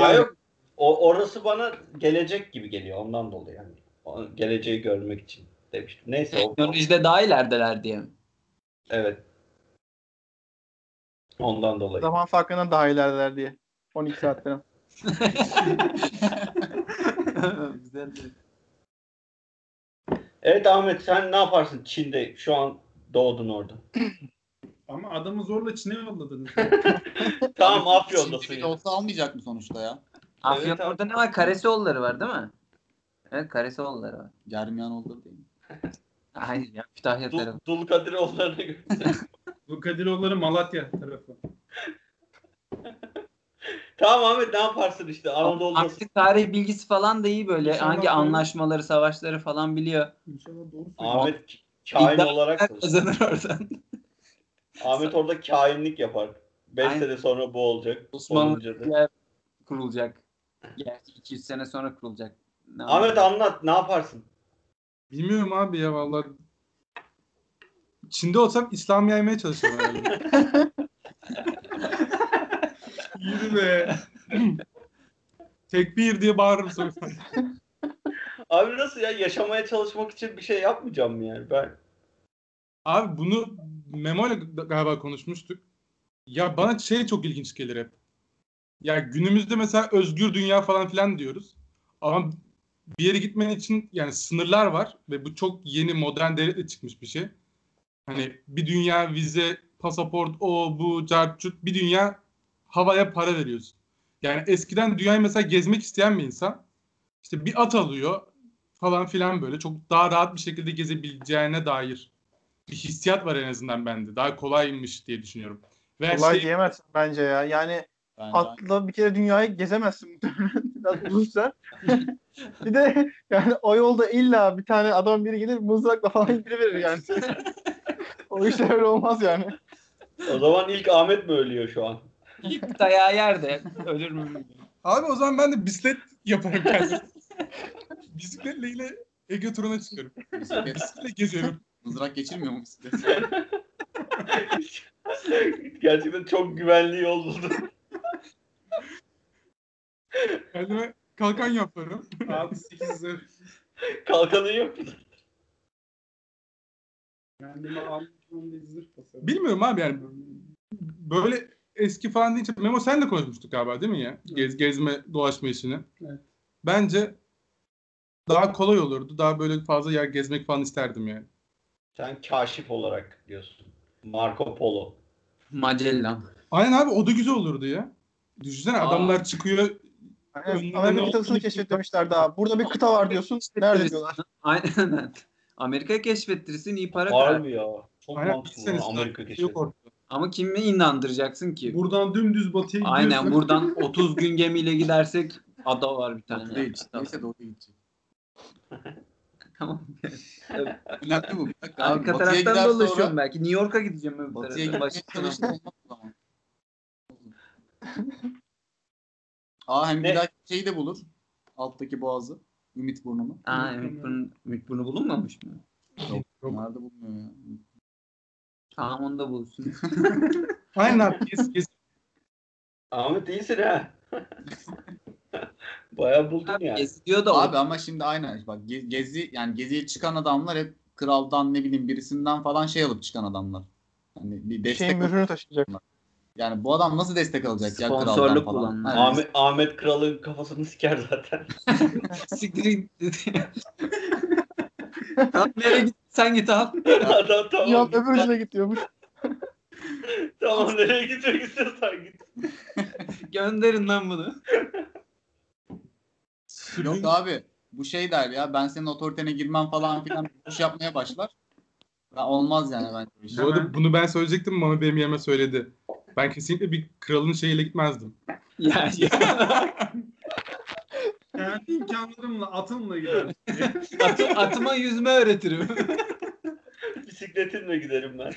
Ya yok, orası bana gelecek gibi geliyor ondan dolayı yani. Geleceği görmek için demiştim. Neyse. Teknolojide daha ilerideler diye mi? Evet. Ondan dolayı. Zaman farkından daha ilerideler diye. 12 saatten. Güzel. Evet Ahmet, sen ne yaparsın Çin'de? Şu an doğdun orada. Ama adamı zorla Çin'e yolladınız. Tamam, Afyon'dasın. Olsa almayacak mı sonuçta ya? Afyon'da evet, orada ne var? Karesioğulları var değil mi? Evet, Karesioğulları var. Germiyanoğulları değil mi? Hayır ya, Kütahya tarafı. Dulkadiroğulları'na götürdüm. Dulkadiroğulları Malatya tarafı. Tamam Ahmet, ne yaparsın işte Anadolu'da. Antik tarih bilgisi falan da iyi böyle. İnşallah hangi anlaşmaları, savaşları falan biliyor. İnşallah doğru. Ahmet kain olarak kazanır oradan. Ahmet orada kainlik yapar. 5 sene sonra bu olacak. Osmanlılar kurulacak. Gerçi 200 sene sonra kurulacak. Ne Ahmet anladım. Anlat, ne yaparsın? Bilmiyorum abi ya vallahi. Çin'de olsam İslam yaymaya çalışırım herhalde. Yürü be. Tekbir diye bağırırım sonuçta. Abi nasıl ya? Yaşamaya çalışmak için bir şey yapmayacağım mı yani ben? Abi bunu Memo'yla galiba konuşmuştuk. Ya bana şey çok ilginç gelir hep. Ya günümüzde mesela özgür dünya falan filan diyoruz. Ama bir yere gitmen için yani sınırlar var. Ve bu çok yeni modern devletle çıkmış bir şey. Hani bir dünya vize, pasaport, o bu, cartçut, bir dünya havaya para veriyorsun. Yani eskiden dünyayı mesela gezmek isteyen bir insan işte bir at alıyor falan filan böyle. Çok daha rahat bir şekilde gezebileceğine dair bir hissiyat var en azından bende. Daha kolaymış diye düşünüyorum. Ve kolay şey... diyemezsin bence ya. Yani atla bir kere dünyayı gezemezsin. Biraz bulursan. Bir de yani o yolda illa bir tane adam biri gelir mızrakla falan biri verir yani. O işler öyle olmaz yani. O zaman ilk Ahmet mi ölüyor şu an? İlk dayağı yer de ölür mü? Abi o zaman ben de bisiklet yaparım kendim. Bisikletle ile Ege turuna çıkıyorum. Bisikletle geziyorum. Mızrak geçirmiyor mu bisiklet? Gerçekten çok güvenli yol buldum. Kendime kalkan yaparım. Abi 8'de. Kalkanın yok mu? Kendime almışımda zırh basarım. Bilmiyorum abi yani. Böyle eski falan deyince Memo senle konuşmuştuk galiba değil mi ya? Evet. Gezme dolaşma işini. Evet. Bence daha kolay olurdu. Daha böyle fazla yer gezmek falan isterdim yani. Sen kaşif olarak diyorsun. Marco Polo. Magellan. Aynen abi, o da güzel olurdu ya. Düşünsene adamlar çıkıyor. Amerika kıtasını keşfetmişler daha. Burada bir kıta var diyorsun. Nerede diyorlar? Aynen. Amerika'yı keşfettirsin, iyi para kar. Var mı ya? Çok mantıklı. Amerika keşfettirsin. Ama kimi inandıracaksın ki? Buradan dümdüz batıya gidiyorsun. Aynen buradan 30 gün gemiyle gidersek ada var bir tane. Değil. Neyse de oraya gidecek. Tamam. Önemli bu. Arka taraftan dolaşıyorum belki. New York'a gideceğim öbür tarafa. Batıya gideceğim. Aa hem bir daha şeyi de bulur. Alttaki boğazı. Ümit burnumu. Aa Ümit burnu bulunmamış mı? Yok. Nerede bulunmuyor ya? Tamam onu da bulursun. Aynen. Kes. Ahmet iyisin ha. Bayağı buldun ya. Gezi diyor da. Abi ama şimdi aynen. Bak Gezi yani Gezi'ye çıkan adamlar hep kraldan ne bileyim birisinden falan şey alıp çıkan adamlar. Yani bir destek. Şeyin mührünü taşıyacaklar. Yani bu adam nasıl destek alacak? Sponsorluk bulan. Yani. Ahmet Kral'ın kafasını siker zaten. Siktirin dedi. Tam nereye git? Sen git abi. Adam tamam. Ya öbür ucuna git diyormuş. Tamam nereye gitmek istiyorsan git. Gönderin lan bunu. Yok abi. Bu şey der ya ben senin otoritene girmem falan filan bir şey yapmaya başlar. Ya olmaz yani bence. Bu arada bunu ben söyleyecektim ama benim yerime söyledi. Ben kesinlikle bir kralın şeyiyle gitmezdim. Yani. Kendi imkanlarımla atımla giderim. Atıma yüzme öğretirim. Bisikletimle giderim ben.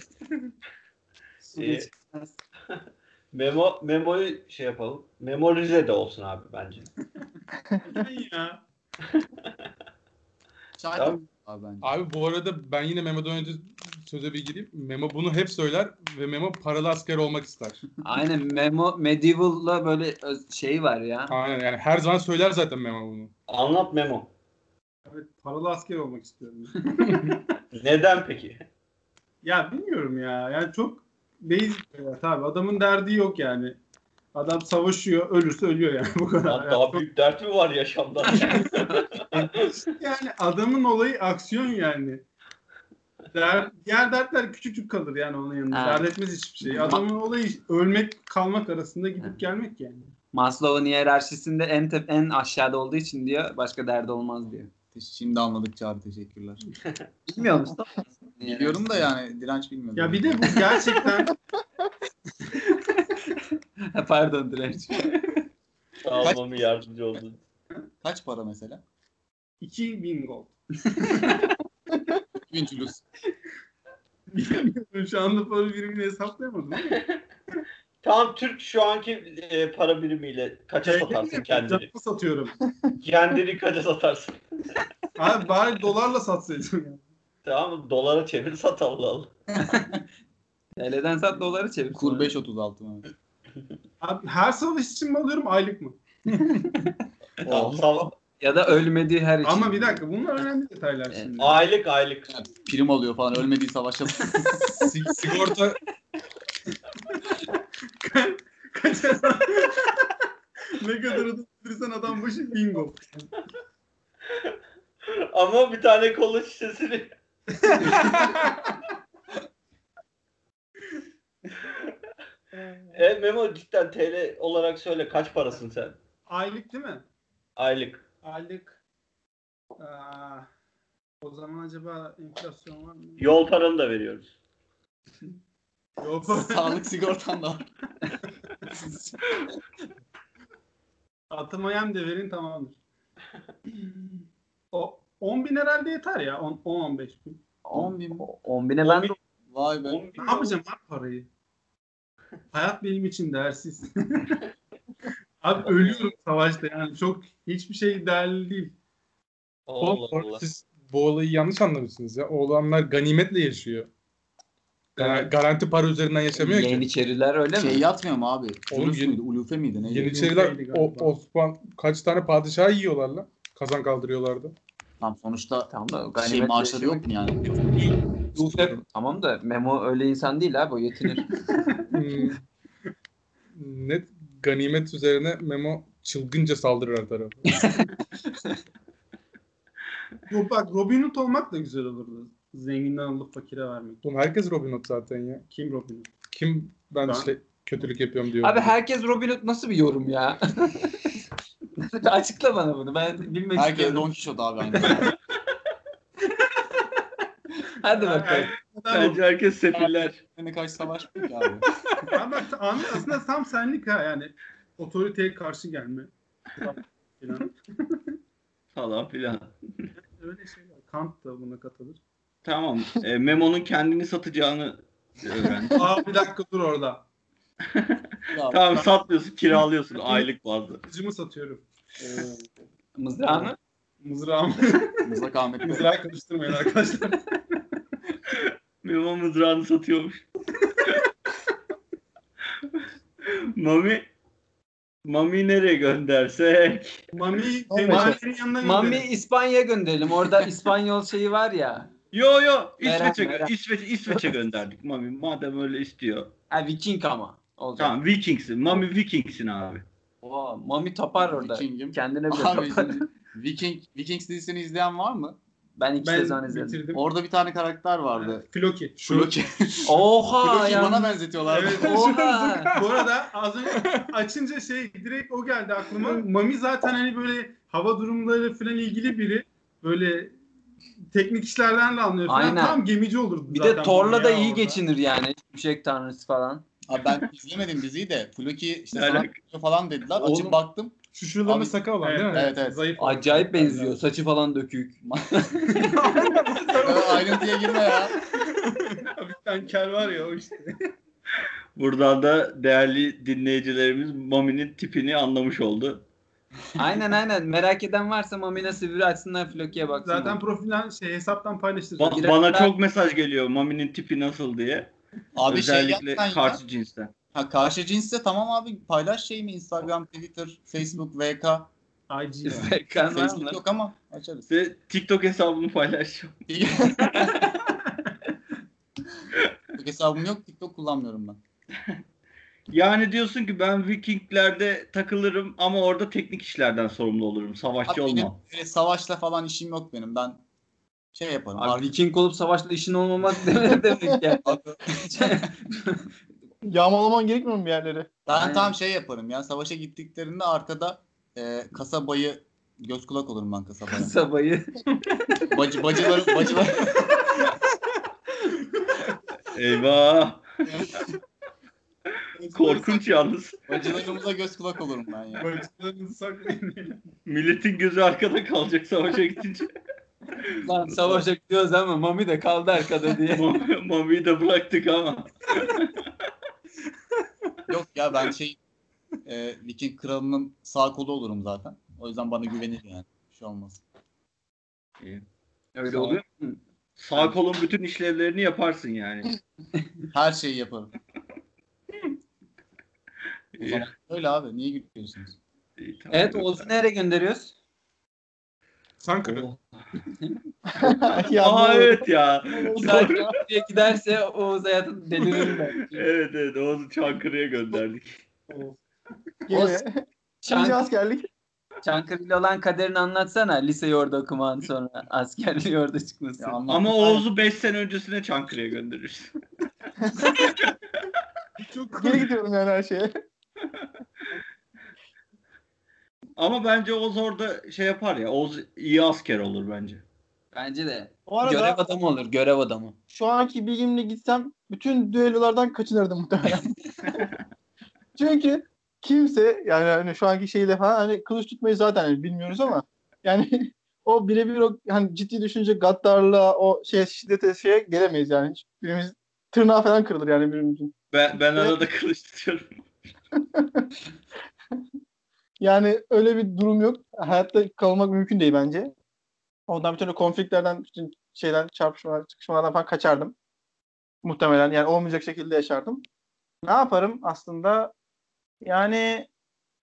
Memo'yu şey yapalım. Memo Rize'de olsun abi bence. Ya. Abi bu arada ben yine Memo'dan önce söze bir gireyim. Memo bunu hep söyler ve Memo paralı asker olmak ister. Aynen Memo Medieval'la böyle şey var ya. Aynen yani her zaman söyler zaten Memo bunu. Anlat Memo. Evet paralı asker olmak istiyorum. Neden peki? Ya bilmiyorum ya. Yani çok basic ya tabii. Adamın derdi yok yani. Adam savaşıyor, ölürse ölüyor yani bu kadar. Hatta yani büyük çok... dert mi var yaşamda? Yani adamın olayı aksiyon yani. Diğer dertler küçücük kalır yani onun yanında. Evet. Dert etmez hiçbir şey. Adamın olayı ölmek, kalmak arasında gidip gelmek yani. Maslow'un hiyerarşisinde en aşağıda olduğu için diyor, başka derdi olmaz diyor. Şimdi anladık Çağrı, teşekkürler. Bilmiyor musun? Biliyorum da yani direnç bilmiyorum. Ya bir de bu gerçekten... Pardon direnç. Sağ olmamı yardımcı oldun. Kaç para mesela? 2000 gold. 2000 çulus. Bilmiyorum şu anda para birimini hesaplayamadım ama. Tam Türk şu anki para birimiyle kaça satarsın kendini? Canlı satıyorum. Kendini kaça satarsın? Abi bari dolarla satsaydın ya. Tamam dolara çevir sat Allah Allah. TL'den sat dolara çevir. Kur 5.36 mı? Abi her savaş için mi alıyorum aylık mı? Ya da ölmediği her için. Ama bir dakika bunlar önemli detaylar şimdi. Aylık. Yani prim alıyor falan ölmediği savaşta. Sigorta... Kaç adam? Ne kadar ödülürsen adam başı bingo. Ama bir tane kola şişesini. Memo cidden TL olarak söyle kaç parasın sen? Aylık değil mi? Aylık. O zaman acaba enflasyon var mı? Yol paranı da veriyoruz. Sağlık sigortan da var. Atıma yem de verin tamamdır. O 10.000 herhalde yeter ya. 10-15.000. 10.000'e ben de... Vay be. Ne yapacağım lan parayı? Hayat benim için değersiz. Abi ölüyorum savaşta yani. Çok hiçbir şey değerli değil. Allah Allah. Siz bu olayı yanlış anlamışsınız ya. Oğlanlar ganimetle yaşıyor. Garanti para üzerinden yaşamıyor ki. Yeniçeriler öyle mi? Şey yatmıyor mu abi? Ulufe miydi? Ne? Yeniçeriler Osman kaç tane padişahı yiyorlar lan? Kazan kaldırıyorlardı. Tam sonuçta tam da şey maaşları yok mu yani? Yok. Tamam da Memo öyle insan değil abi o yetinir. Net ganimet üzerine Memo çılgınca saldırır her tarafı. Bak Robin Hood olmak da güzel olurdu. Zenginden alıp fakire vermek. Oğlum herkes Robin Hood zaten ya. Kim Robin Hood? Kim ben işte kötülük yapıyorum diyor. Abi herkes Robin Hood nasıl bir yorum ya? Açıkla bana bunu. Ben bilmek herkes istiyorum. Herkes Don Quixote abi. Hadi bakalım. Bence herkes sefiller. Yani karşı savaş mı ki abi? Abi bak aslında tam senlik ha yani. Otoriteye karşı gelme. Falan filan. Öyle şeyler. Kant da buna katılır. Tamam. Memo'nun kendini satacağını öğrendim. Aa bir dakika dur orada. Tamam, satmıyorsun, kiralıyorsun aylık bazda. Kızımı satıyorum. Mızrağını? Mızrağımı. Mızrak Ahmet. Mızrağı karıştırmayın arkadaşlar. Memo mızrağını satıyormuş. Mami nereye göndersek? Mami İspanya'ya gönderelim. Orada İspanyol şeyi var ya. Yo İsveç'e gönderdik Mami. Madem öyle istiyor. Ha, Viking ama. Olacak. Tamam, Vikingsin. Mami Vikingsin abi. Oo, Mami tapar orada. Vikingim. Kendine bile abi, tapar. Vikings dizisini izleyen var mı? Ben iki sezon izledim. Bitirdim. Orada bir tane karakter vardı. Floki. Floki. Oha. Floki yani. Bana benzetiyorlar. Evet. Oha. Bu arada az önce açınca direkt o geldi aklıma. Mami zaten hani böyle hava durumları falan ilgili biri. Böyle teknik işlerden de anlıyor falan. Aynen. Tam gemici olurdu bir zaten. Bir de Thor'la da iyi orada geçinir yani. Şimşek tanrısı falan. Abi ben izlemedim diziyi de. Floki işte sana falan dediler. Oğlum. Açıp baktım. Şu şuralarında sakal olan değil mi? Evet. Zayıf. Acayip benziyor. Yani. Saçı falan dökük. Ayrıntıya girme ya. Hafiften kel var ya o işte. Buradan da değerli dinleyicilerimiz Mami'nin tipini anlamış oldu. Aynen. Merak eden varsa Mami nasıl biri açsınlar, Floki'ye baksınlar. Zaten profilden hesaptan paylaştıracağız. Bana çok mesaj geliyor Mami'nin tipi nasıl diye. Abi özellikle karşı cinsten. Ha, karşı cinsse tamam abi, paylaş şeyimi Instagram, Twitter, Facebook, VK, IG. Facebook yok ama açarız. Ve TikTok hesabını paylaşacağım. TikTok hesabım yok, TikTok kullanmıyorum ben. Yani diyorsun ki ben Vikinglerde takılırım ama orada teknik işlerden sorumlu olurum. Savaşçı abi olmam. Benim, savaşla falan işim yok benim. Ben şey yaparım. Abi Viking olup savaşla işin olmaması demek ya. Yağmalaman gerekmiyor mu bir yerlere? Ben tam yaparım ya, savaşa gittiklerinde arkada kasabayı göz kulak olurum ben kasabaya. Kasabayı. Bacılar. Eyvah. Korkunç yalnız. Bacılarımıza göz kulak olurum ben ya. Bacılarımızı saklayın. Milletin gözü arkada kalacak savaşa gidince. Lan savaşa gidiyoruz ama Mami de kaldı arkada diye. Mami'yi de bıraktık ama. Yok ya ben Viking kralının sağ kolu olurum zaten. O yüzden bana güvenir yani. Bir şey olmaz. İyi. Öyle oluyor. Sağ kolun bütün işlevlerini yaparsın yani. Her şeyi yaparım. O zaman öyle abi. Niye gülüyorsunuz? Tamam, evet, Oğuz'u nereye gönderiyoruz? Sankara. Evet ya. Sankıra'ya giderse Oğuz hayatını delirir belki. Evet Oğuz'u Çankırı'ya gönderdik. Oğuz. Askerlik. Çankırı'yla olan kaderini anlatsana. Liseyi orada okuman, sonra askerliği orada çıkması. Ya, ama Oğuz'u 5 sene öncesine Çankırı'ya gönderirsin. Çok geri gidiyorum yani her şeye. Ama bence Oğuz orada yapar ya. Oğuz iyi asker olur bence. Bence de. Görev adamı olur. Görev adamı. Şu anki bilgimle gitsem bütün düellolardan kaçınırdım muhtemelen. Çünkü kimse yani şu anki şeyle falan kılıç tutmayı zaten bilmiyoruz ama yani o birebir o ciddi düşünce gaddarlığa o şiddete gelemeyiz yani. Birimiz tırnağı falan kırılır yani birbirimizin. Ben arada kılıç tutuyorum. Yani öyle bir durum yok. Hayatta kalmak mümkün değil bence. Ondan bütün konfliktlerden, bütün çarpışmalardan falan kaçardım. Muhtemelen yani olmayacak şekilde yaşardım. Ne yaparım aslında? Yani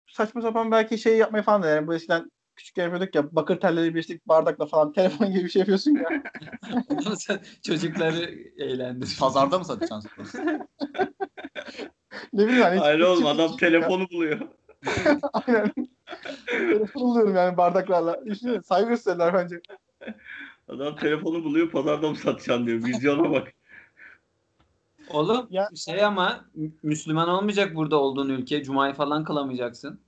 saçma sapan belki yapmayı falan denerim. Bu eskiden küçükken yapıyorduk ya, bakır telleri birleştirip bardakla falan telefon gibi bir şey yapıyorsun ya. Çocukları eğlendir. Pazarda mı satacaksın? Ne bileyim Hayır oğlum, adam telefonu buluyor. Aynen. Telefonu buluyorum yani bardaklarla. İşte saygı gösterirler bence. Adam telefonu buluyor, pazarda mı satacaksın diyor. Vizyona bak. Oğlum ya, ama Müslüman olmayacak burada olduğun ülke. Cuma'yı falan kılamayacaksın.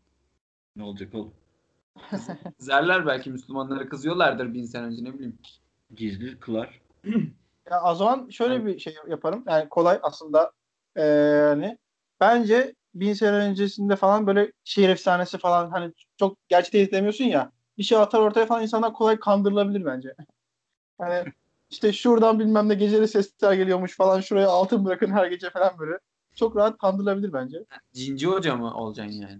Ne olacak oğlum? Zerler belki, Müslümanlara kızıyorlardır 1000 sene önce, ne bileyim. Gizli kılar. Ya, o zaman şöyle bir şey yaparım. Yani kolay aslında. Bence 1000 sene öncesinde falan böyle şehir efsanesi falan çok gerçekte izlemiyorsun ya, bir şey atar ortaya falan, insanlar kolay kandırılabilir bence. İşte şuradan bilmem ne geceli sesler geliyormuş falan, şuraya altın bırakın her gece falan böyle. çok rahat kandırılabilir bence. Cinci hoca mı olacaksın yani?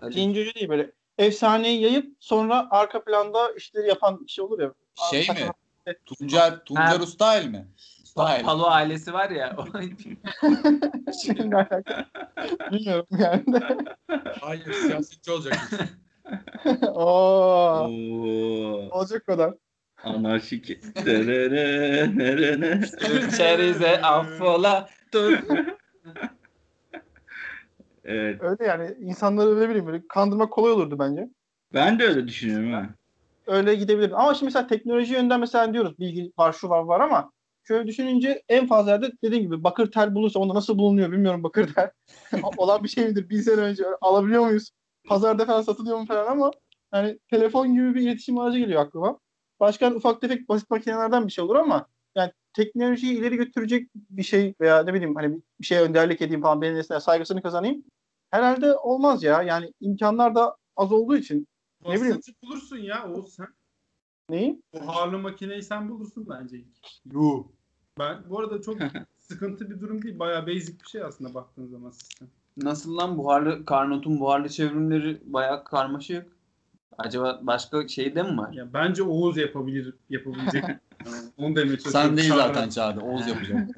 Öyle. Cinci hoca değil, böyle efsaneyi yayıp sonra arka planda işleri yapan kişi olur ya. Şey mi? Tuncer Ustael mi? Palo ailesi var ya. Bilmiyorum yani. Hayır, siyasetçi olacak. Oo. Olacak kadar. Anarşik. Çerize affola. Evet. Öyle yani, insanları öyle bileyim, böyle kandırmak kolay olurdu bence. Ben de öyle düşünüyorum ha. Öyle gidebilirim. Ama şimdi mesela teknoloji yönden mesela diyoruz bilgi var, şu var var, ama şöyle düşününce en fazla yerde dediğim gibi bakır tel bulursa, onda nasıl bulunuyor bilmiyorum bakır tel. Olan bir şey midir? 1 sene önce alabiliyor muyuz? Pazarda falan satılıyor mu falan, ama yani telefon gibi bir iletişim aracı geliyor aklıma. Başka ufak tefek basit makinelerden bir şey olur, ama yani teknolojiyi ileri götürecek bir şey veya ne bileyim hani bir şeye önderlik edeyim falan, benim nesneye saygısını kazanayım. Herhalde olmaz ya. Yani imkanlar da az olduğu için. Ne bileyim. Basitçi bulursun ya Oğuz sen. Neyi? Buharlı makineyi sen bulursun bence ilk. Yuh. Bu arada çok sıkıntı bir durum değil. Bayağı basic bir şey aslında baktığın zaman sistem. Nasıl lan buharlı, Carnot'un buharlı çevrimleri bayağı karmaşık. Acaba başka şey de mi var? Ya bence Oğuz yapabilecek. Onu demeye çalışıyorum. Sen değil zaten Çağrı. Oğuz yapacak.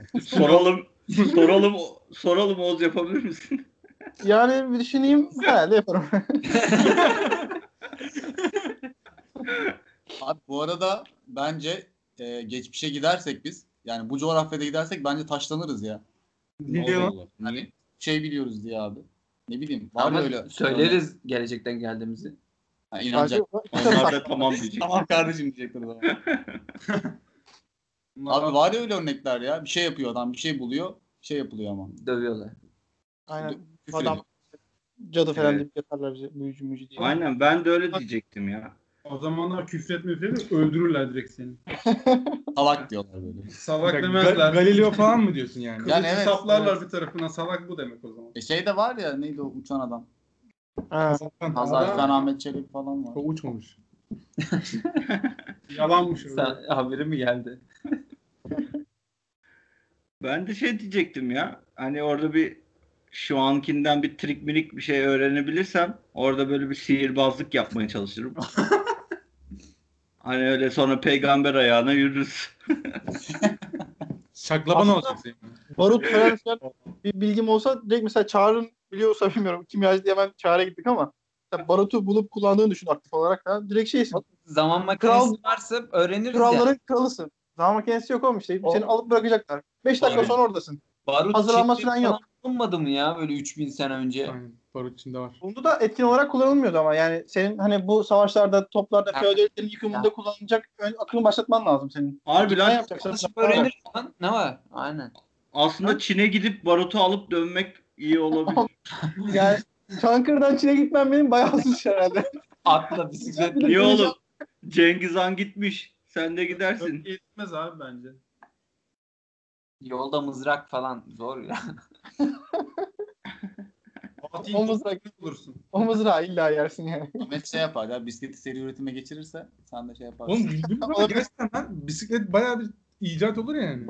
soralım Oğuz yapabilir misin? Yani bir düşüneyim. Herhalde yaparım. Abi bu arada bence geçmişe gidersek biz, yani bu coğrafyada gidersek bence taşlanırız ya. Biliyor. Hani şey biliyoruz diye abi. Ne bileyim. Var ama öyle söyleriz sonra, gelecekten geldiğimizi. Yani inanacak. Onlar da tamam diyecek. Tamam kardeşim diyecekler o zaman. Abi var ya öyle örnekler ya. Bir şey yapıyor adam, bir şey buluyor. Şey yapılıyor ama. Dövüyorlar. Aynen. Adam cadı falan deyip yatarlar bize. Mücü diye. Aynen, ben de öyle diyecektim ya. O zamanlar küfretmeyip öldürürler direkt seni. Salak diyorlar böyle. Salak demezler. Galileo falan mı diyorsun yani? Yani evet, saplarlar evet. Bir tarafına, salak bu demek o zaman. Şey de var ya, neydi o uçan adam? Hazarfen Ahmet Çelik falan var. O uçmamış. Yalanmış öyle. Haberi mi geldi? Ben de şey diyecektim ya. Hani orada bir şu ankinden bir trik minik bir şey öğrenebilirsem orada böyle bir sihirbazlık yapmaya çalışırım. Hani öyle sonra peygamber ayağına yürürüz. Şaklaban olacak. Barut falan bir bilgim olsa direkt mesela Çağrı'nın biliyorsa, bilmiyorum kimyacı diye hemen Çağrı'ya gittik, ama barutu bulup kullandığını düşün aktif olarak. Ha. Direkt şeysin. Zaman makinesi varsa öğreniriz. Kralların yani. Kralısın. Zaman makinesi yok olmuş. Seni alıp bırakacaklar. 5 dakika sonra oradasın. Barut hazırlanma süren yok. Bulunmadı mı ya böyle 3000 sene önce? Aynen, barut içinde var. Bunu da etkin olarak kullanılmıyordu ama yani senin hani bu savaşlarda, toplarda, feodalitenin yıkımında kullanılacak akımı başlatman lazım senin. Harbi lan. Öğrenir lan. Ne var? Aynen. Aslında Çin'e gidip barutu alıp dönmek iyi olabilir. Yani Çankırı'dan Çin'e gitmem benim bayağı suç herhalde. Atla bisikletle. İyi oğlum. Cengiz Han gitmiş. Sen de gidersin. Yok, gitmez abi bence. Yolda mızrak falan zor ya. O mızrak bulursun. O mızrağı illa yersin yani. Ahmet şey yapar ya, bisikleti seri üretime geçirirse sen de şey yaparsın. Oğlum gerçekten lan bisiklet bayağı bir icat olur yani.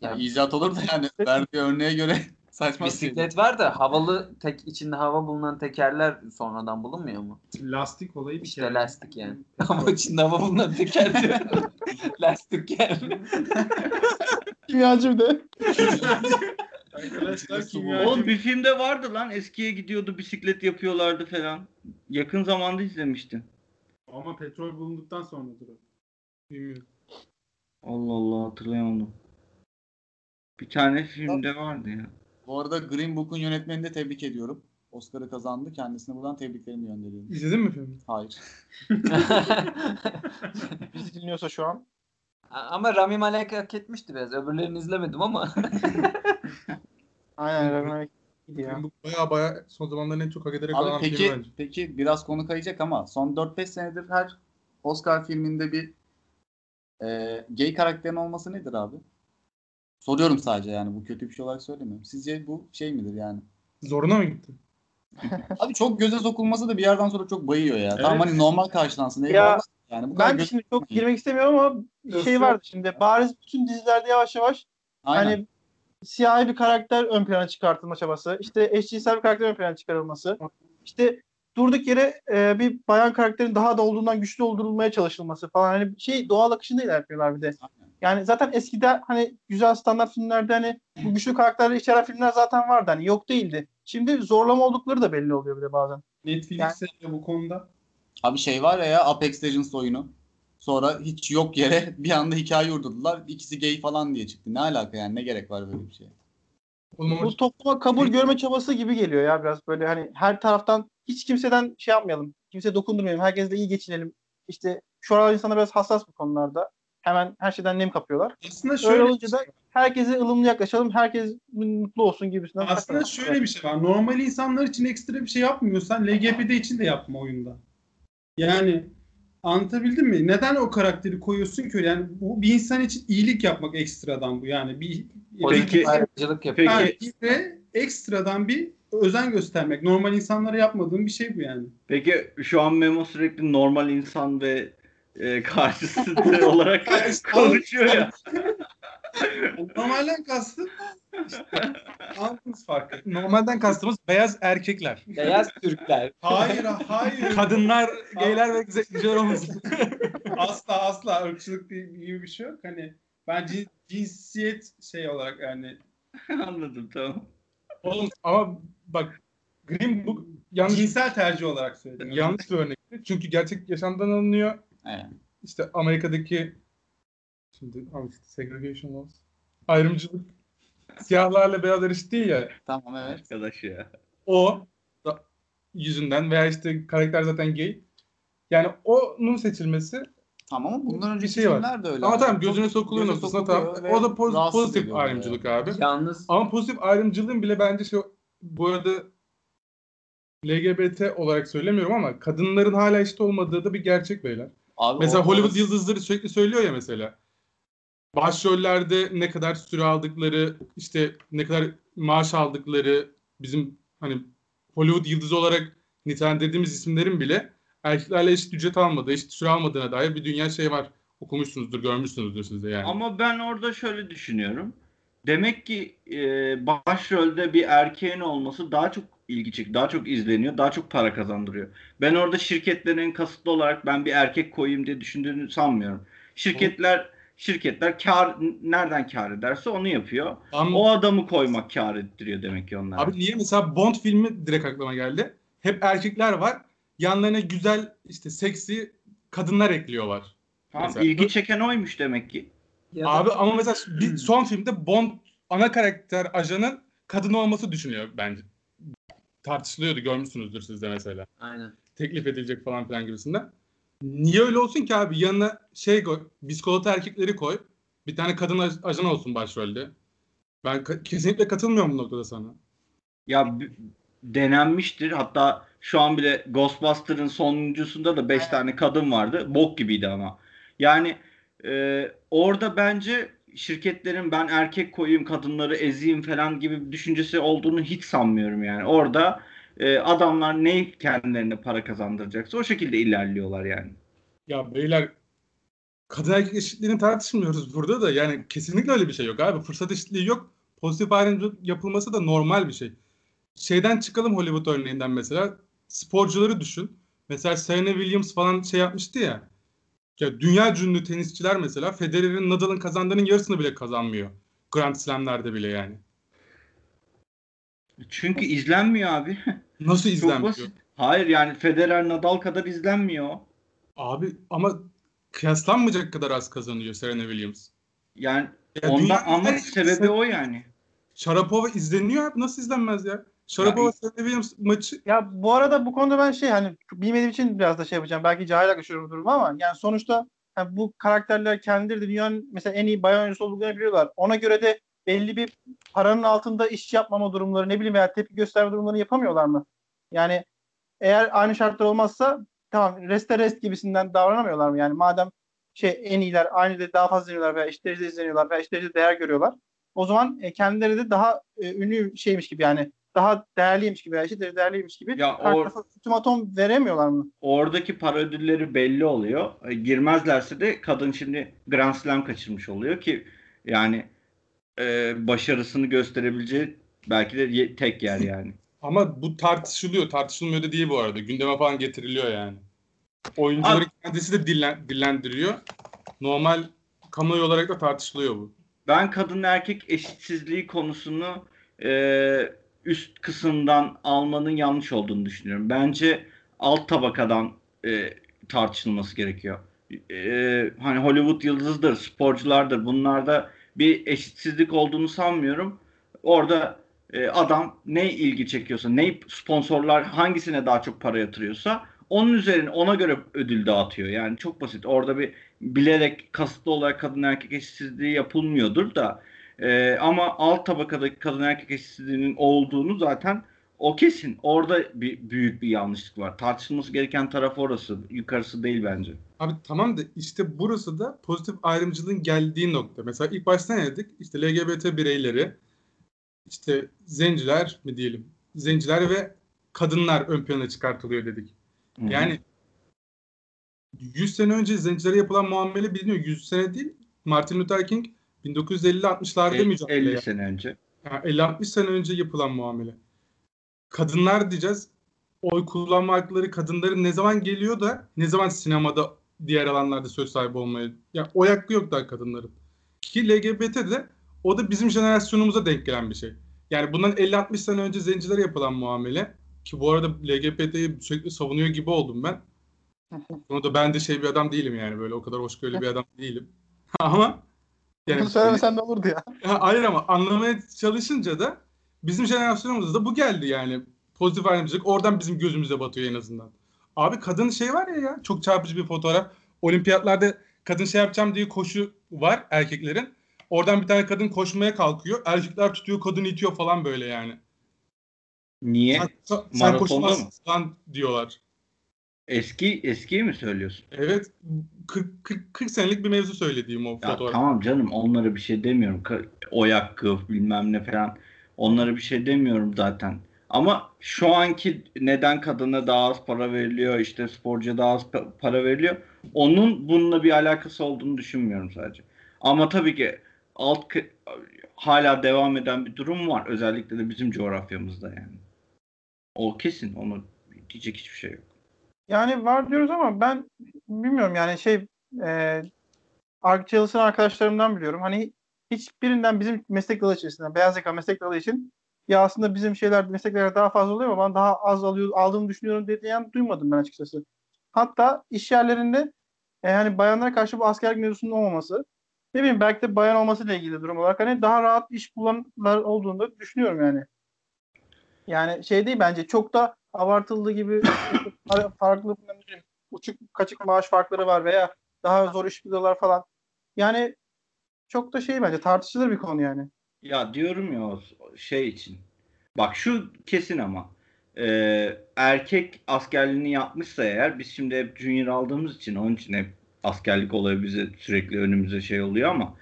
Ya icat olur da yani verdiği örneğe göre saçma. Bisiklet şey var da havalı, tek içinde hava bulunan tekerler sonradan bulunmuyor mu? Lastik olayı bir şey. İşte lastik yani. Ama içinde hava bulunan teker diyor. Lastik yani. Kimyacı de. Arkadaşlar kimyacı. Oğlum bir filmde vardı lan, eskiye gidiyordu, bisiklet yapıyorlardı falan. Yakın zamanda izlemiştim. Ama petrol bulunduktan sonradır o. Bilmiyorum. Allah Allah, hatırlayamadım. Bir tane filmde vardı ya. Bu arada Green Book'un yönetmenini de tebrik ediyorum. Oscar'ı kazandı. Kendisine buradan tebriklerimi gönderiyorum. İzledin mi filmi? Hayır. Bizi dinliyorsa şu an. Ama Rami Malek hak etmişti biraz. Öbürlerini izlemedim ama. Aynen Rami Malek gidiyor. Baya son zamanların en çok hak ederek olan filmi bence. Peki biraz konu kayacak ama son 4-5 senedir her Oscar filminde bir gay karakterin olması nedir abi? Soruyorum sadece yani, bu kötü bir şey olarak söylemiyorum. Sizce bu şey midir yani? Zoruna mı gitti? Abi çok göze sokulması da bir yerden sonra çok bayıyor ya. Evet. Tamam hani normal karşılansın. Ya, yani bu ben şimdi çok girmek istemiyorum ama bir şey vardı şimdi. Bariz bütün dizilerde yavaş yavaş. Aynen. Hani siyahi bir karakter ön plana çıkartılma çabası, işte eşcinsel bir karakter ön plana çıkarılması, işte durduk yere bir bayan karakterin daha da olduğundan güçlü oldurulmaya çalışılması falan, hani şey doğal akışında ilerliyorlar bir de. Yani zaten eskiden hani güzel standart filmlerde hani bu güçlü karakterleri içeren filmler zaten vardı, hani yok değildi. Şimdi zorlama oldukları da belli oluyor bir de bazen. Netflix'te yani, bu konuda. Abi şey var ya, Apex Legends oyunu. Sonra hiç yok yere bir anda hikaye uydurdular. İkisi gay falan diye çıktı. Ne alaka yani, ne gerek var böyle bir şeye? Bu topluma kabul görme çabası gibi geliyor ya biraz, böyle hani her taraftan hiç kimseden şey yapmayalım. Kimseye dokundurmayalım. Herkesle iyi geçinelim. İşte şu aralar insanlar biraz hassas bu konularda. Hemen her şeyden nem kapıyorlar. Aslında şöyle olunca da herkese ılımlı yaklaşalım, herkes mutlu olsun gibisinden. Aslında şöyle bir şey var. Normal insanlar için ekstra bir şey yapmıyorsan LGBT için de yapma oyunda. Yani anlatabildim mi? Neden o karakteri koyuyorsun ki? Yani bu bir insan için iyilik yapmak ekstradan bu. Yani bir peki, ayrıcılık yapıyor. Peki de ekstradan bir özen göstermek. Normal insanlara yapmadığın bir şey bu yani. Peki şu an Memo sürekli normal insan ve karşısında olarak konuşuyor ya. Normalden kastım farklı. Normalden kastımız beyaz erkekler. Beyaz Türkler. Hayır, hayır. Kadınlar, gayler ve güzel olmasın. Asla ırkçılık gibi bir şey yok. Hani ben cinsiyet şey olarak yani anladım, tamam. Oğlum ama bak Green Book yanlış, cinsel tercih olarak söyledim. Yanlış bir örnekti. Çünkü gerçek yaşamdan alınıyor. Evet. İşte Amerika'daki şimdi segregation laws, ayrımcılık, siyahlarla beyazlar eşit değil ya. Tamam, evet. Arkadaş ya. O da, yüzünden veya işte karakter zaten gay. Yani onun seçilmesi. Tamam, bundan önceki şey var. De öyle. Ama tamam, gözüne sokuluyor noktasına tam. O da pozitif ayrımcılık yani. Abi. Yalnız. Ama pozitif ayrımcılığın bile bence bu arada LGBT olarak söylemiyorum ama kadınların hala eşit olmadığı da bir gerçek beyler. Abi mesela Hollywood yıldızları sürekli söylüyor ya mesela. Başrollerde ne kadar süre aldıkları, işte ne kadar maaş aldıkları, bizim hani Hollywood yıldızı olarak nitelendirdiğimiz isimlerin bile erkeklerle eşit ücret almadığı, eşit süre almadığına dair bir dünya şey var. Okumuşsunuzdur, görmüşsünüzdür siz de yani. Ama ben orada şöyle düşünüyorum. Demek ki başrolde bir erkeğin olması daha çok ilgi çekiyor, daha çok izleniyor, daha çok para kazandırıyor. Ben orada şirketlerin kasıtlı olarak ben bir erkek koyayım diye düşündüğünü sanmıyorum. Şirketler nereden kar ederse onu yapıyor. O adamı koymak kar ettiriyor demek ki onlar. Abi niye mesela Bond filmi direkt aklıma geldi. Hep erkekler var. Yanlarına güzel, işte seksi kadınlar ekliyorlar. Tamam, ilgi çeken oymuş demek ki. Ya abi ama mesela bir son filmde Bond ana karakter ajanın kadın olması düşünüyor bence. Tartışılıyordu, görmüşsünüzdür siz de mesela. Aynen. Teklif edilecek falan filan gibisinden. Niye öyle olsun ki abi? Yanına şey koy, biskolata erkekleri koy. Bir tane kadın ajan olsun başrolde. Ben kesinlikle katılmıyorum bu noktada sana. Ya denenmiştir. Hatta şu an bile Ghostbusters'ın sonuncusunda da 5 tane kadın vardı. Bok gibiydi ama. Yani orada bence şirketlerin ben erkek koyayım, kadınları ezeyim falan gibi bir düşüncesi olduğunu hiç sanmıyorum yani. Orada adamlar ne kendilerine para kazandıracaksa o şekilde ilerliyorlar yani. Ya beyler, kadın erkek eşitliğini tartışmıyoruz burada da yani kesinlikle öyle bir şey yok abi. Fırsat eşitliği yok. Pozitif ayrımcılık yapılması da normal bir şey. Şeyden çıkalım, Hollywood örneğinden mesela. Sporcuları düşün. Mesela Serena Williams falan şey yapmıştı ya. Ya dünya cünlü tenisçiler mesela Federer'in, Nadal'ın kazandığının yarısını bile kazanmıyor. Grand Slam'lerde bile yani. Çünkü izlenmiyor abi. Nasıl izlenmiyor? Hayır yani Federer, Nadal kadar izlenmiyor. Abi ama kıyaslanmayacak kadar az kazanıyor Serena Williams. Yani ya ondan ama sebebi o yani. Şarapova izleniyor abi, nasıl izlenmez ya? Şarapova Serena Williams maçı. Ya bu arada bu konuda ben şey hani bilmediğim için biraz da şey yapacağım. Belki cahil yaklaşıyorum duruma ama yani sonuçta yani bu karakterler kendileri de dünyanın mesela en iyi bayan oyuncusu olduklarını biliyorlar. Ona göre de belli bir paranın altında iş yapmama durumları, ne bileyim veya tepki gösterme durumlarını yapamıyorlar mı? Yani eğer aynı şartlar olmazsa tamam rest gibisinden davranamıyorlar mı? Yani madem en iyiler aynı de daha fazla izleniyorlar veya işte izleniyorlar veya işte değer görüyorlar. O zaman kendileri de daha ünlü şeymiş gibi yani. Daha değerliymiş gibi, eşitleri değerliymiş gibi ultimatom veremiyorlar mı? Oradaki para ödülleri belli oluyor. Girmezlerse de kadın şimdi Grand Slam kaçırmış oluyor ki yani başarısını gösterebileceği belki de tek yer yani. Ama bu tartışılıyor. Tartışılmıyor da değil bu arada. Gündeme falan getiriliyor yani. Oyuncuları kendisi de dillendiriyor. Normal kamuoyu olarak da tartışılıyor bu. Ben kadın erkek eşitsizliği konusunu üst kısımdan almanın yanlış olduğunu düşünüyorum. Bence alt tabakadan tartışılması gerekiyor. Hani Hollywood yıldızıdır, sporculardır. Bunlarda bir eşitsizlik olduğunu sanmıyorum. Orada adam ne ilgi çekiyorsa, ne sponsorlar hangisine daha çok para yatırıyorsa onun üzerine ona göre ödül dağıtıyor. Yani çok basit. Orada bir bilerek kasıtlı olarak kadın erkek eşitsizliği yapılmıyordur da ama alt tabakadaki kadın erkek eşitsizliğinin olduğunu zaten o kesin. Orada büyük bir yanlışlık var. Tartışılması gereken taraf orası. Yukarısı değil bence. Abi tamam da işte burası da pozitif ayrımcılığın geldiği nokta. Mesela ilk başta ne dedik? İşte LGBT bireyleri, işte zenciler mi diyelim? Zenciler ve kadınlar ön plana çıkartılıyor dedik. Hı-hı. Yani 100 sene önce zencilere yapılan muamele biliniyor. 100 sene değil. Martin Luther King 1950-60'larda mücadele yaptı. 50 sene önce. Yani 50-60 sene önce yapılan muamele. Kadınlar diyeceğiz. Oy kullanma hakları kadınların ne zaman geliyor da ne zaman sinemada diğer alanlarda söz sahibi olmaya. Yani oy hakkı yok da kadınların. Ki LGBT'de o da bizim jenerasyonumuza denk gelen bir şey. Yani bundan 50-60 sene önce zencilere yapılan muamele. Ki bu arada LGBT'yi sürekli savunuyor gibi oldum ben. Bunu da ben de şey bir adam değilim yani. Böyle o kadar hoşgörülü bir adam değilim. Ama yani, bunu söylemesen de olurdu ya. Hayır ama anlamaya çalışınca da bizim jenerasyonumuzda da bu geldi yani. Pozitif ayrımcılık oradan bizim gözümüze batıyor en azından. Abi kadın şey var ya çok çarpıcı bir fotoğraf. Olimpiyatlarda kadın şey yapacağım diye koşu var erkeklerin. Oradan bir tane kadın koşmaya kalkıyor. Erkekler tutuyor, kadını itiyor falan böyle yani. Niye? Sen koşmazsın falan diyorlar. Eskiyi mi söylüyorsun? Evet. 40 senelik bir mevzu söylediğim o fotoğraf. Tamam canım onlara bir şey demiyorum. Oy hakkı bilmem ne falan. Onlara bir şey demiyorum zaten. Ama şu anki neden kadına daha az para veriliyor, işte sporcuya daha az para veriliyor. Onun bununla bir alakası olduğunu düşünmüyorum sadece. Ama tabii ki hala devam eden bir durum var. Özellikle de bizim coğrafyamızda yani. O kesin. Onu diyecek hiçbir şey yok. Yani var diyoruz ama ben bilmiyorum yani Arkçalı'sın arkadaşlarımdan biliyorum. Hani hiçbirinden bizim meslek dalı içerisinden, beyaz yaka meslek dalı için ya aslında bizim meslekler daha fazla oluyor ama ben daha az aldığımı düşünüyorum dediğini duymadım ben açıkçası. Hatta iş yerlerinde hani bayanlara karşı bu askerlik mevzusunun olmaması, ne bileyim belki de bayan olmasıyla ilgili durum olarak hani daha rahat iş bulanlar olduğunu da düşünüyorum yani. Yani şey değil bence çok da abartıldığı gibi farklı uçuk kaçık maaş farkları var veya daha zor iş bulalar falan. Yani çok da bence tartışılır bir konu yani. Ya diyorum ya şey için. Bak şu kesin ama erkek askerliğini yapmışsa eğer biz şimdi hep junior aldığımız için onun için hep askerlik olayı bize sürekli önümüze şey oluyor ama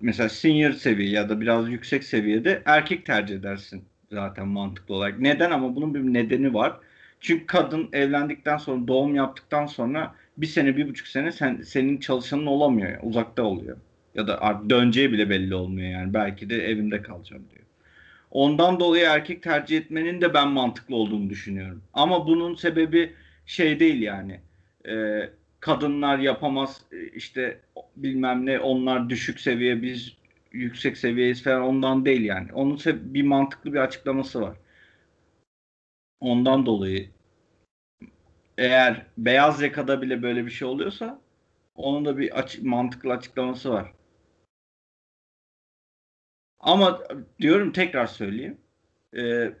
mesela senior seviye ya da biraz yüksek seviyede erkek tercih edersin zaten mantıklı olarak. Neden ama bunun bir nedeni var. Çünkü kadın evlendikten sonra doğum yaptıktan sonra 1 sene 1,5 sene senin çalışanın olamıyor. Yani, uzakta oluyor. Ya da artık döneceği bile belli olmuyor yani. Belki de evimde kalacağım diyor. Ondan dolayı erkek tercih etmenin de ben mantıklı olduğunu düşünüyorum. Ama bunun sebebi değil yani. Kadınlar yapamaz işte bilmem ne onlar düşük seviye biz yüksek seviyeyiz falan ondan değil yani. Onun bir mantıklı bir açıklaması var. Ondan dolayı eğer beyaz yakada bile böyle bir şey oluyorsa onun da bir mantıklı açıklaması var. Ama diyorum tekrar söyleyeyim.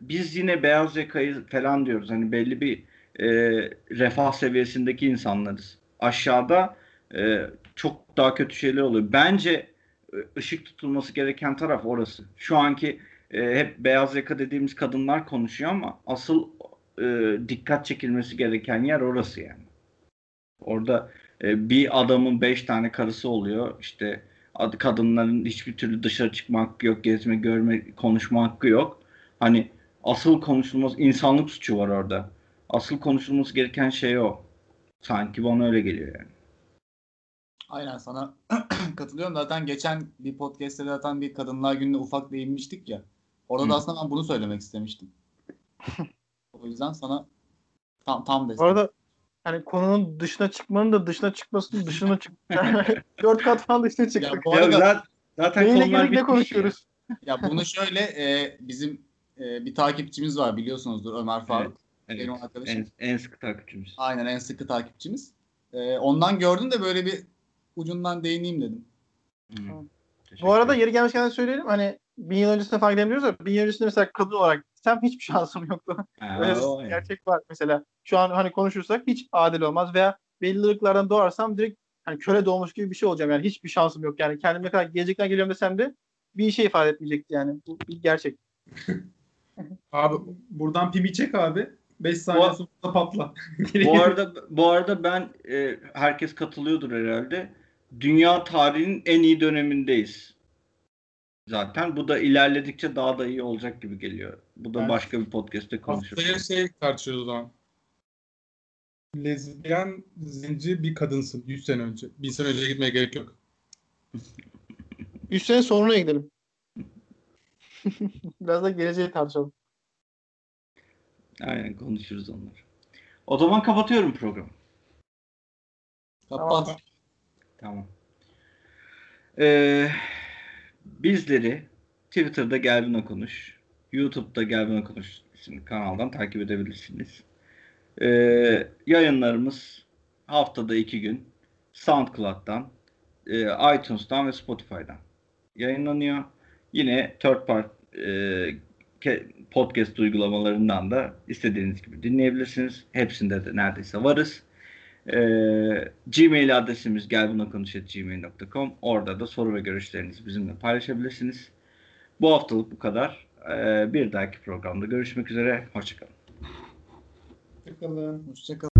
Biz yine beyaz yakayı falan diyoruz. Hani belli bir refah seviyesindeki insanlarız. Aşağıda çok daha kötü şeyler oluyor. Bence ışık tutulması gereken taraf orası. Şu anki hep beyaz yaka dediğimiz kadınlar konuşuyor ama asıl dikkat çekilmesi gereken yer orası yani. Orada bir adamın 5 tane karısı oluyor. İşte kadınların hiçbir türlü dışarı çıkma hakkı yok, gezme, görme, konuşma hakkı yok. Hani asıl konuşulması insanlık suçu var orada. Asıl konuşulması gereken şey o. Sanki bana öyle geliyor yani. Aynen sana katılıyorum. Zaten geçen bir podcast'te zaten bir Kadınlar Günü'ne ufak değinmiştik ya. Orada da aslında ben bunu söylemek istemiştim. O yüzden sana tam destek. Orada yani konunun dışına çıkmanın da dışına çıkmasının dışına çık. 4 kat falan dışına çıktık. Ya, zaten konular ne konuşuyoruz? Ya bunu şöyle bizim bir takipçimiz var biliyorsunuzdur, Ömer Faruk. Evet, benim arkadaşım. En sıkı takipçimiz. Aynen, en sıkı takipçimiz. Ondan gördüm de böyle bir ucundan değineyim dedim. Bu arada yeri gelmişken söyleyelim, hani 1000 yıl öncesine fark edemiyoruz ama 1000 yıl öncesinde mesela kadın olarak sen hiçbir şansım yoktu. Öyle gerçek var mesela. Şu an hani konuşursak hiç adil olmaz veya belli ırklardan doğarsam direkt hani köle doğmuş gibi bir şey olacağım, yani hiçbir şansım yok. Yani kendime ne kadar gelecekten geliyorum desem de bir şey ifade etmeyecekti yani. Bu bir gerçek. Abi buradan pimi çek abi. 5 saniye sonunda patla. bu arada ben herkes katılıyordur herhalde. Dünya tarihinin en iyi dönemindeyiz. Zaten bu da ilerledikçe daha da iyi olacak gibi geliyor. Bu da başka bir podcast'te konuşuruz. Haftaya tartışıyoruz o zaman. Lezbiyen zenci bir kadınsın 100 sene önce. 1000 sene önce gitmeye gerek yok. 100 sene sonraya gidelim. Biraz da geleceği tartışalım. Aynen, konuşuruz onları. O zaman kapatıyorum programı. Kapat. Tamam. Bizleri Twitter'da Gelbin'e Konuş, YouTube'da Gelbin'e Konuş isimli kanaldan takip edebilirsiniz. Yayınlarımız haftada 2 gün SoundCloud'dan, iTunes'dan ve Spotify'dan yayınlanıyor. Yine third part podcast uygulamalarından da istediğiniz gibi dinleyebilirsiniz. Hepsinde de neredeyse varız. Gmail adresimiz gelbunakonuş@gmail.com. Orada da soru ve görüşlerinizi bizimle paylaşabilirsiniz. Bu haftalık bu kadar. Bir dahaki programda görüşmek üzere. Hoşçakalın. Hoşçakalın.